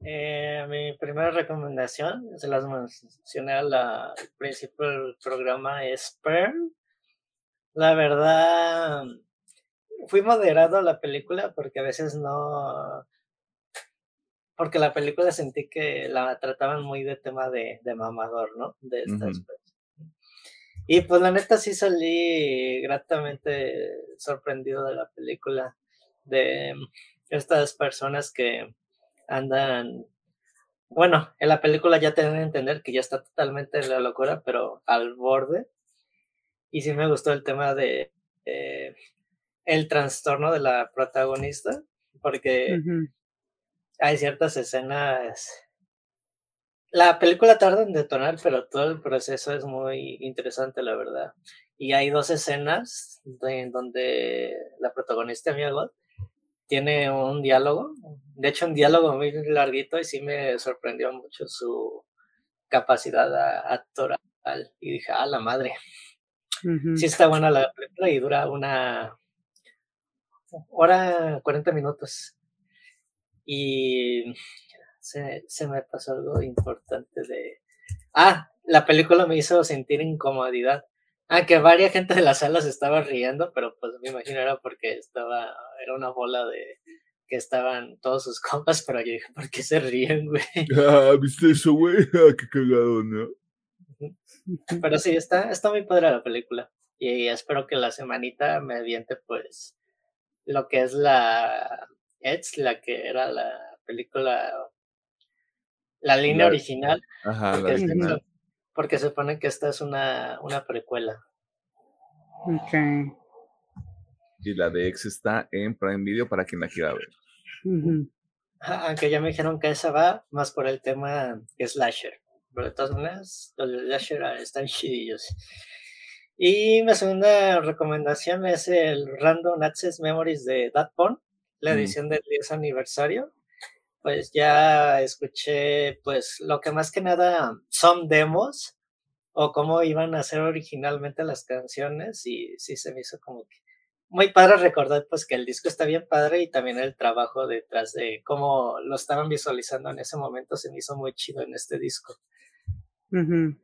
Eh, mi primera recomendación, se las mencioné al principio del programa, es Pearl. La verdad, fui moderado a la película porque a veces no... Porque la película sentí que la trataban muy de tema de, de mamador, ¿no? De estas, uh-huh. Pues. Y pues la neta sí salí gratamente sorprendido de la película, de estas personas que... andan, bueno, en la película ya te dan a entender que ya está totalmente en la locura, pero al borde. Y sí me gustó el tema de eh, el trastorno de la protagonista, porque uh-huh. hay ciertas escenas, la película tarda en detonar, pero todo el proceso es muy interesante, la verdad. Y hay dos escenas en donde la protagonista, mi amor, tiene un diálogo, de hecho un diálogo muy larguito, y sí me sorprendió mucho su capacidad actoral, y dije, ah, la madre, uh-huh. sí está buena la película, y dura una hora cuarenta minutos, y se, se me pasó algo importante de, ah, la película me hizo sentir incomodidad. Aunque varias gente de la sala se estaba riendo, pero pues me imagino era porque estaba, era una bola de que estaban todos sus compas, pero yo dije, ¿por qué se ríen, güey? Ah, ¿viste eso, güey? Ah, qué cagado, ¿no? Pero sí, está, está muy padre la película. Y espero que la semanita me aviente, pues, lo que es la Edge, la que era la película, la línea la, original. Ajá, la original. Es, porque se supone que esta es una, una precuela. Ok. Y la de X está en Prime Video para quien la quiera ver. Uh-huh. Aunque ya me dijeron que esa va más por el tema slasher. Pero de todas maneras, los slasher están chidillos. Y mi segunda recomendación es el Random Access Memories de That Porn, la edición uh-huh. del diez aniversario. Pues ya escuché, pues, lo que más que nada son demos, o cómo iban a ser originalmente las canciones, y sí se me hizo como que muy padre recordar, pues, que el disco está bien padre, y también el trabajo detrás de cómo lo estaban visualizando en ese momento se me hizo muy chido en este disco. Uh-huh.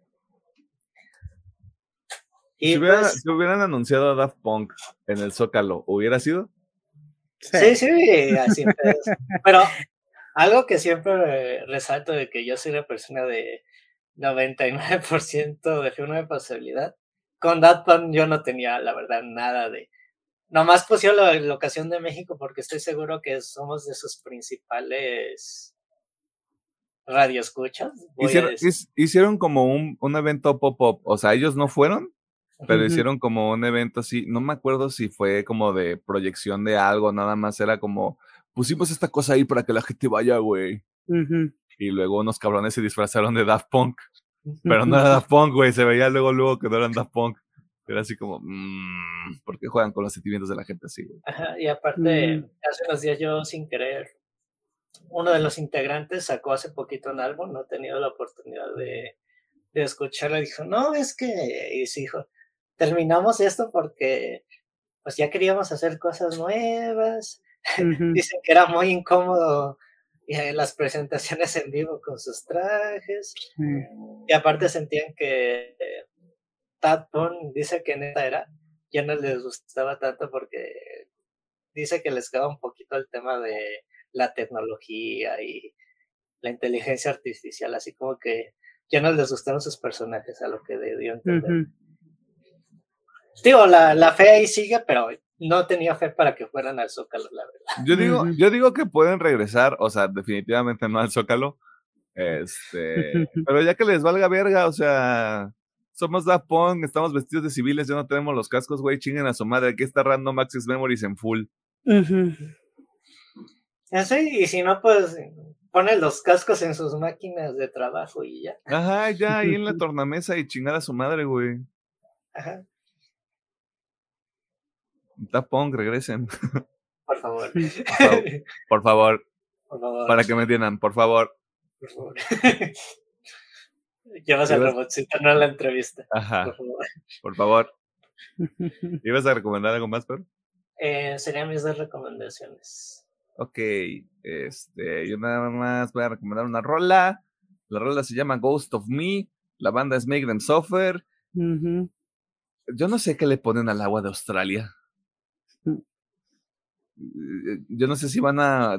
Y si, pues, hubiera, si hubieran anunciado a Daft Punk en el Zócalo, ¿hubiera sido? Sí, sí, sí, así pues. Pero... algo que siempre resalto de que yo soy la persona de noventa y nueve por ciento de firme de posibilidad. Con That Plan yo no tenía, la verdad, nada de... Nomás pusieron la locación de México porque estoy seguro que somos de sus principales radioescuchas. Hicieron, hicieron como un, un evento pop-up, o sea, ellos no fueron, pero uh-huh. hicieron como un evento así. No me acuerdo si fue como de proyección de algo, nada más era como... pusimos esta cosa ahí para que la gente vaya, güey. Uh-huh. y luego unos cabrones se disfrazaron de Daft Punk. Pero no era Daft Punk, güey, se veía luego luego que no eran Daft Punk. Era así como, mmm, ¿por qué juegan con los sentimientos de la gente así, güey? Ajá, y aparte, mm. hace unos días yo, sin querer, uno de los integrantes sacó hace poquito un álbum, no he tenido la oportunidad de, de escucharlo, y dijo, no, es que, y se dijo, terminamos esto porque, pues ya queríamos hacer cosas nuevas, mm-hmm. Dicen que era muy incómodo las presentaciones en vivo con sus trajes, mm. y aparte sentían que... Ed Boon dice que en esta era ya no les gustaba tanto porque dice que les quedaba un poquito el tema de la tecnología y la inteligencia artificial, así como que ya no les gustaron sus personajes, a lo que dio a entender. Uh-huh. Digo, la, la fe ahí sigue, pero no tenía fe para que fueran al Zócalo, la verdad. Yo digo, yo digo que pueden regresar, o sea, definitivamente no al Zócalo, este, pero ya que les valga verga, o sea... Somos Daft Punk, estamos vestidos de civiles, ya no tenemos los cascos, güey, chinguen a su madre. Aquí está Random Access Memories en full. Uh-huh. Eso, y si no, pues, ponen los cascos en sus máquinas de trabajo y ya. Ajá, ya, ahí en la tornamesa y chingar a su madre, güey. Ajá. Daft Punk, regresen. Por favor. Por favor. Por favor. Para que me entiendan, por favor. Por favor. Llevas al robotcito, no a la entrevista. Ajá. Por favor. Por favor. ¿Ibas a recomendar algo más, Pedro? Eh, serían mis dos recomendaciones. Ok. Este, yo nada más voy a recomendar una rola. La rola se llama Ghost of Me. La banda es Make Them Suffer. Uh-huh. Yo no sé qué le ponen al agua de Australia. Uh-huh. Yo no sé si van a.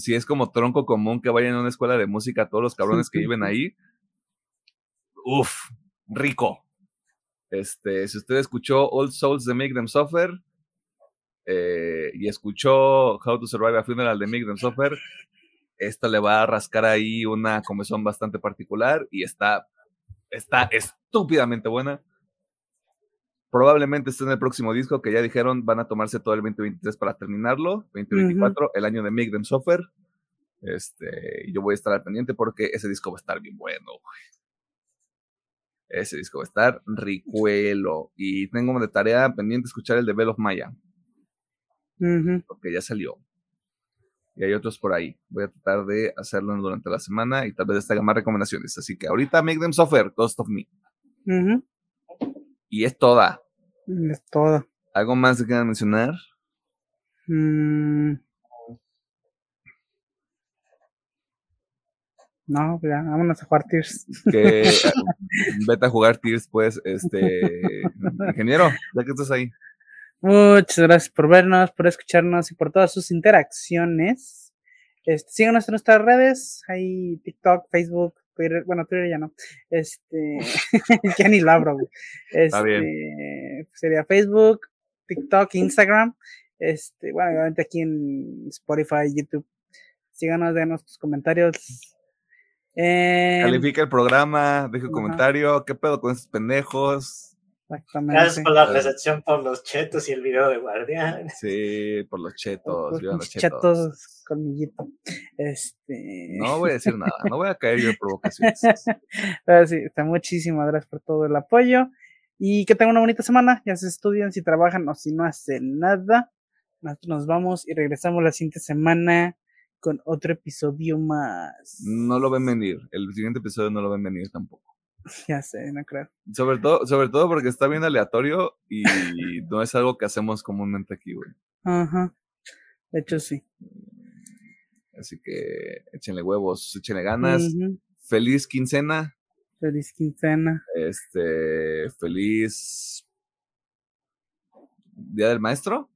Si es como tronco común que vayan a una escuela de música todos los cabrones que viven ahí. Uf, rico. Este, si usted escuchó Old Souls de Make Them Suffer eh, y escuchó How to Survive a Funeral de Make Them Suffer, esta le va a rascar ahí una comezón bastante particular y está, está estúpidamente buena. Probablemente esté en el próximo disco que ya dijeron van a tomarse todo el veinte veintitrés para terminarlo, veinte veinticuatro, uh-huh. El año de Make Them Suffer. Este, yo voy a estar al pendiente porque ese disco va a estar bien bueno, güey. Ese disco va a estar ricuelo. Y tengo de tarea pendiente escuchar el de Bell of Maya. Uh-huh. Porque ya salió. Y hay otros por ahí. Voy a tratar de hacerlo durante la semana y tal vez haga más recomendaciones. Así que ahorita Make Them Suffer, Ghost of Me. Uh-huh. Y es toda. Es toda. ¿Algo más que quieran mencionar? Mm. No, ya, vámonos a jugar Tears. Que, vete a jugar Tears, pues, este, ingeniero, ya que estás ahí. Muchas gracias por vernos, por escucharnos y por todas sus interacciones. Este, síganos en nuestras redes, hay TikTok, Facebook, Twitter, bueno, Twitter ya no. Este, ya ni la abro, güey. Este, Está bien. Sería Facebook, TikTok, Instagram. Este, bueno, obviamente aquí en Spotify, YouTube. Síganos, déjanos tus comentarios. Eh, Califica el programa, deja un uh-huh. comentario. ¿Qué pedo con estos pendejos? Exactamente. Gracias por la recepción, por los chetos y el video de guardián. Sí, por los chetos. Por los chetos, chetos colmillito. Este... No voy a decir nada, no voy a caer yo en provocaciones. Pero sí, está muchísimas gracias por todo el apoyo. Y que tengan una bonita semana. Ya se estudian, si trabajan o si no hacen nada. Nosotros nos vamos y regresamos la siguiente semana con otro episodio más. No lo ven venir, el siguiente episodio no lo ven venir tampoco. Ya sé, no creo. Sobre todo, sobre todo porque está bien aleatorio y no es algo que hacemos comúnmente aquí, güey. Ajá, de hecho sí. Así que échenle huevos, échenle ganas. Uh-huh. Feliz quincena. Feliz quincena. Este, feliz Día del Maestro.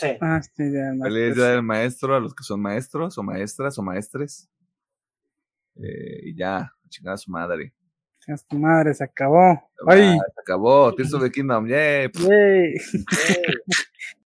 Sí. Ah, sí, ya, no, feliz día sí. del maestro a los que son maestros o maestras o maestres. Eh, y ya, chingada su madre. Chingada su madre, se acabó. Ay. Se acabó. Tears of the Kingdom, yay. Yay. Yay.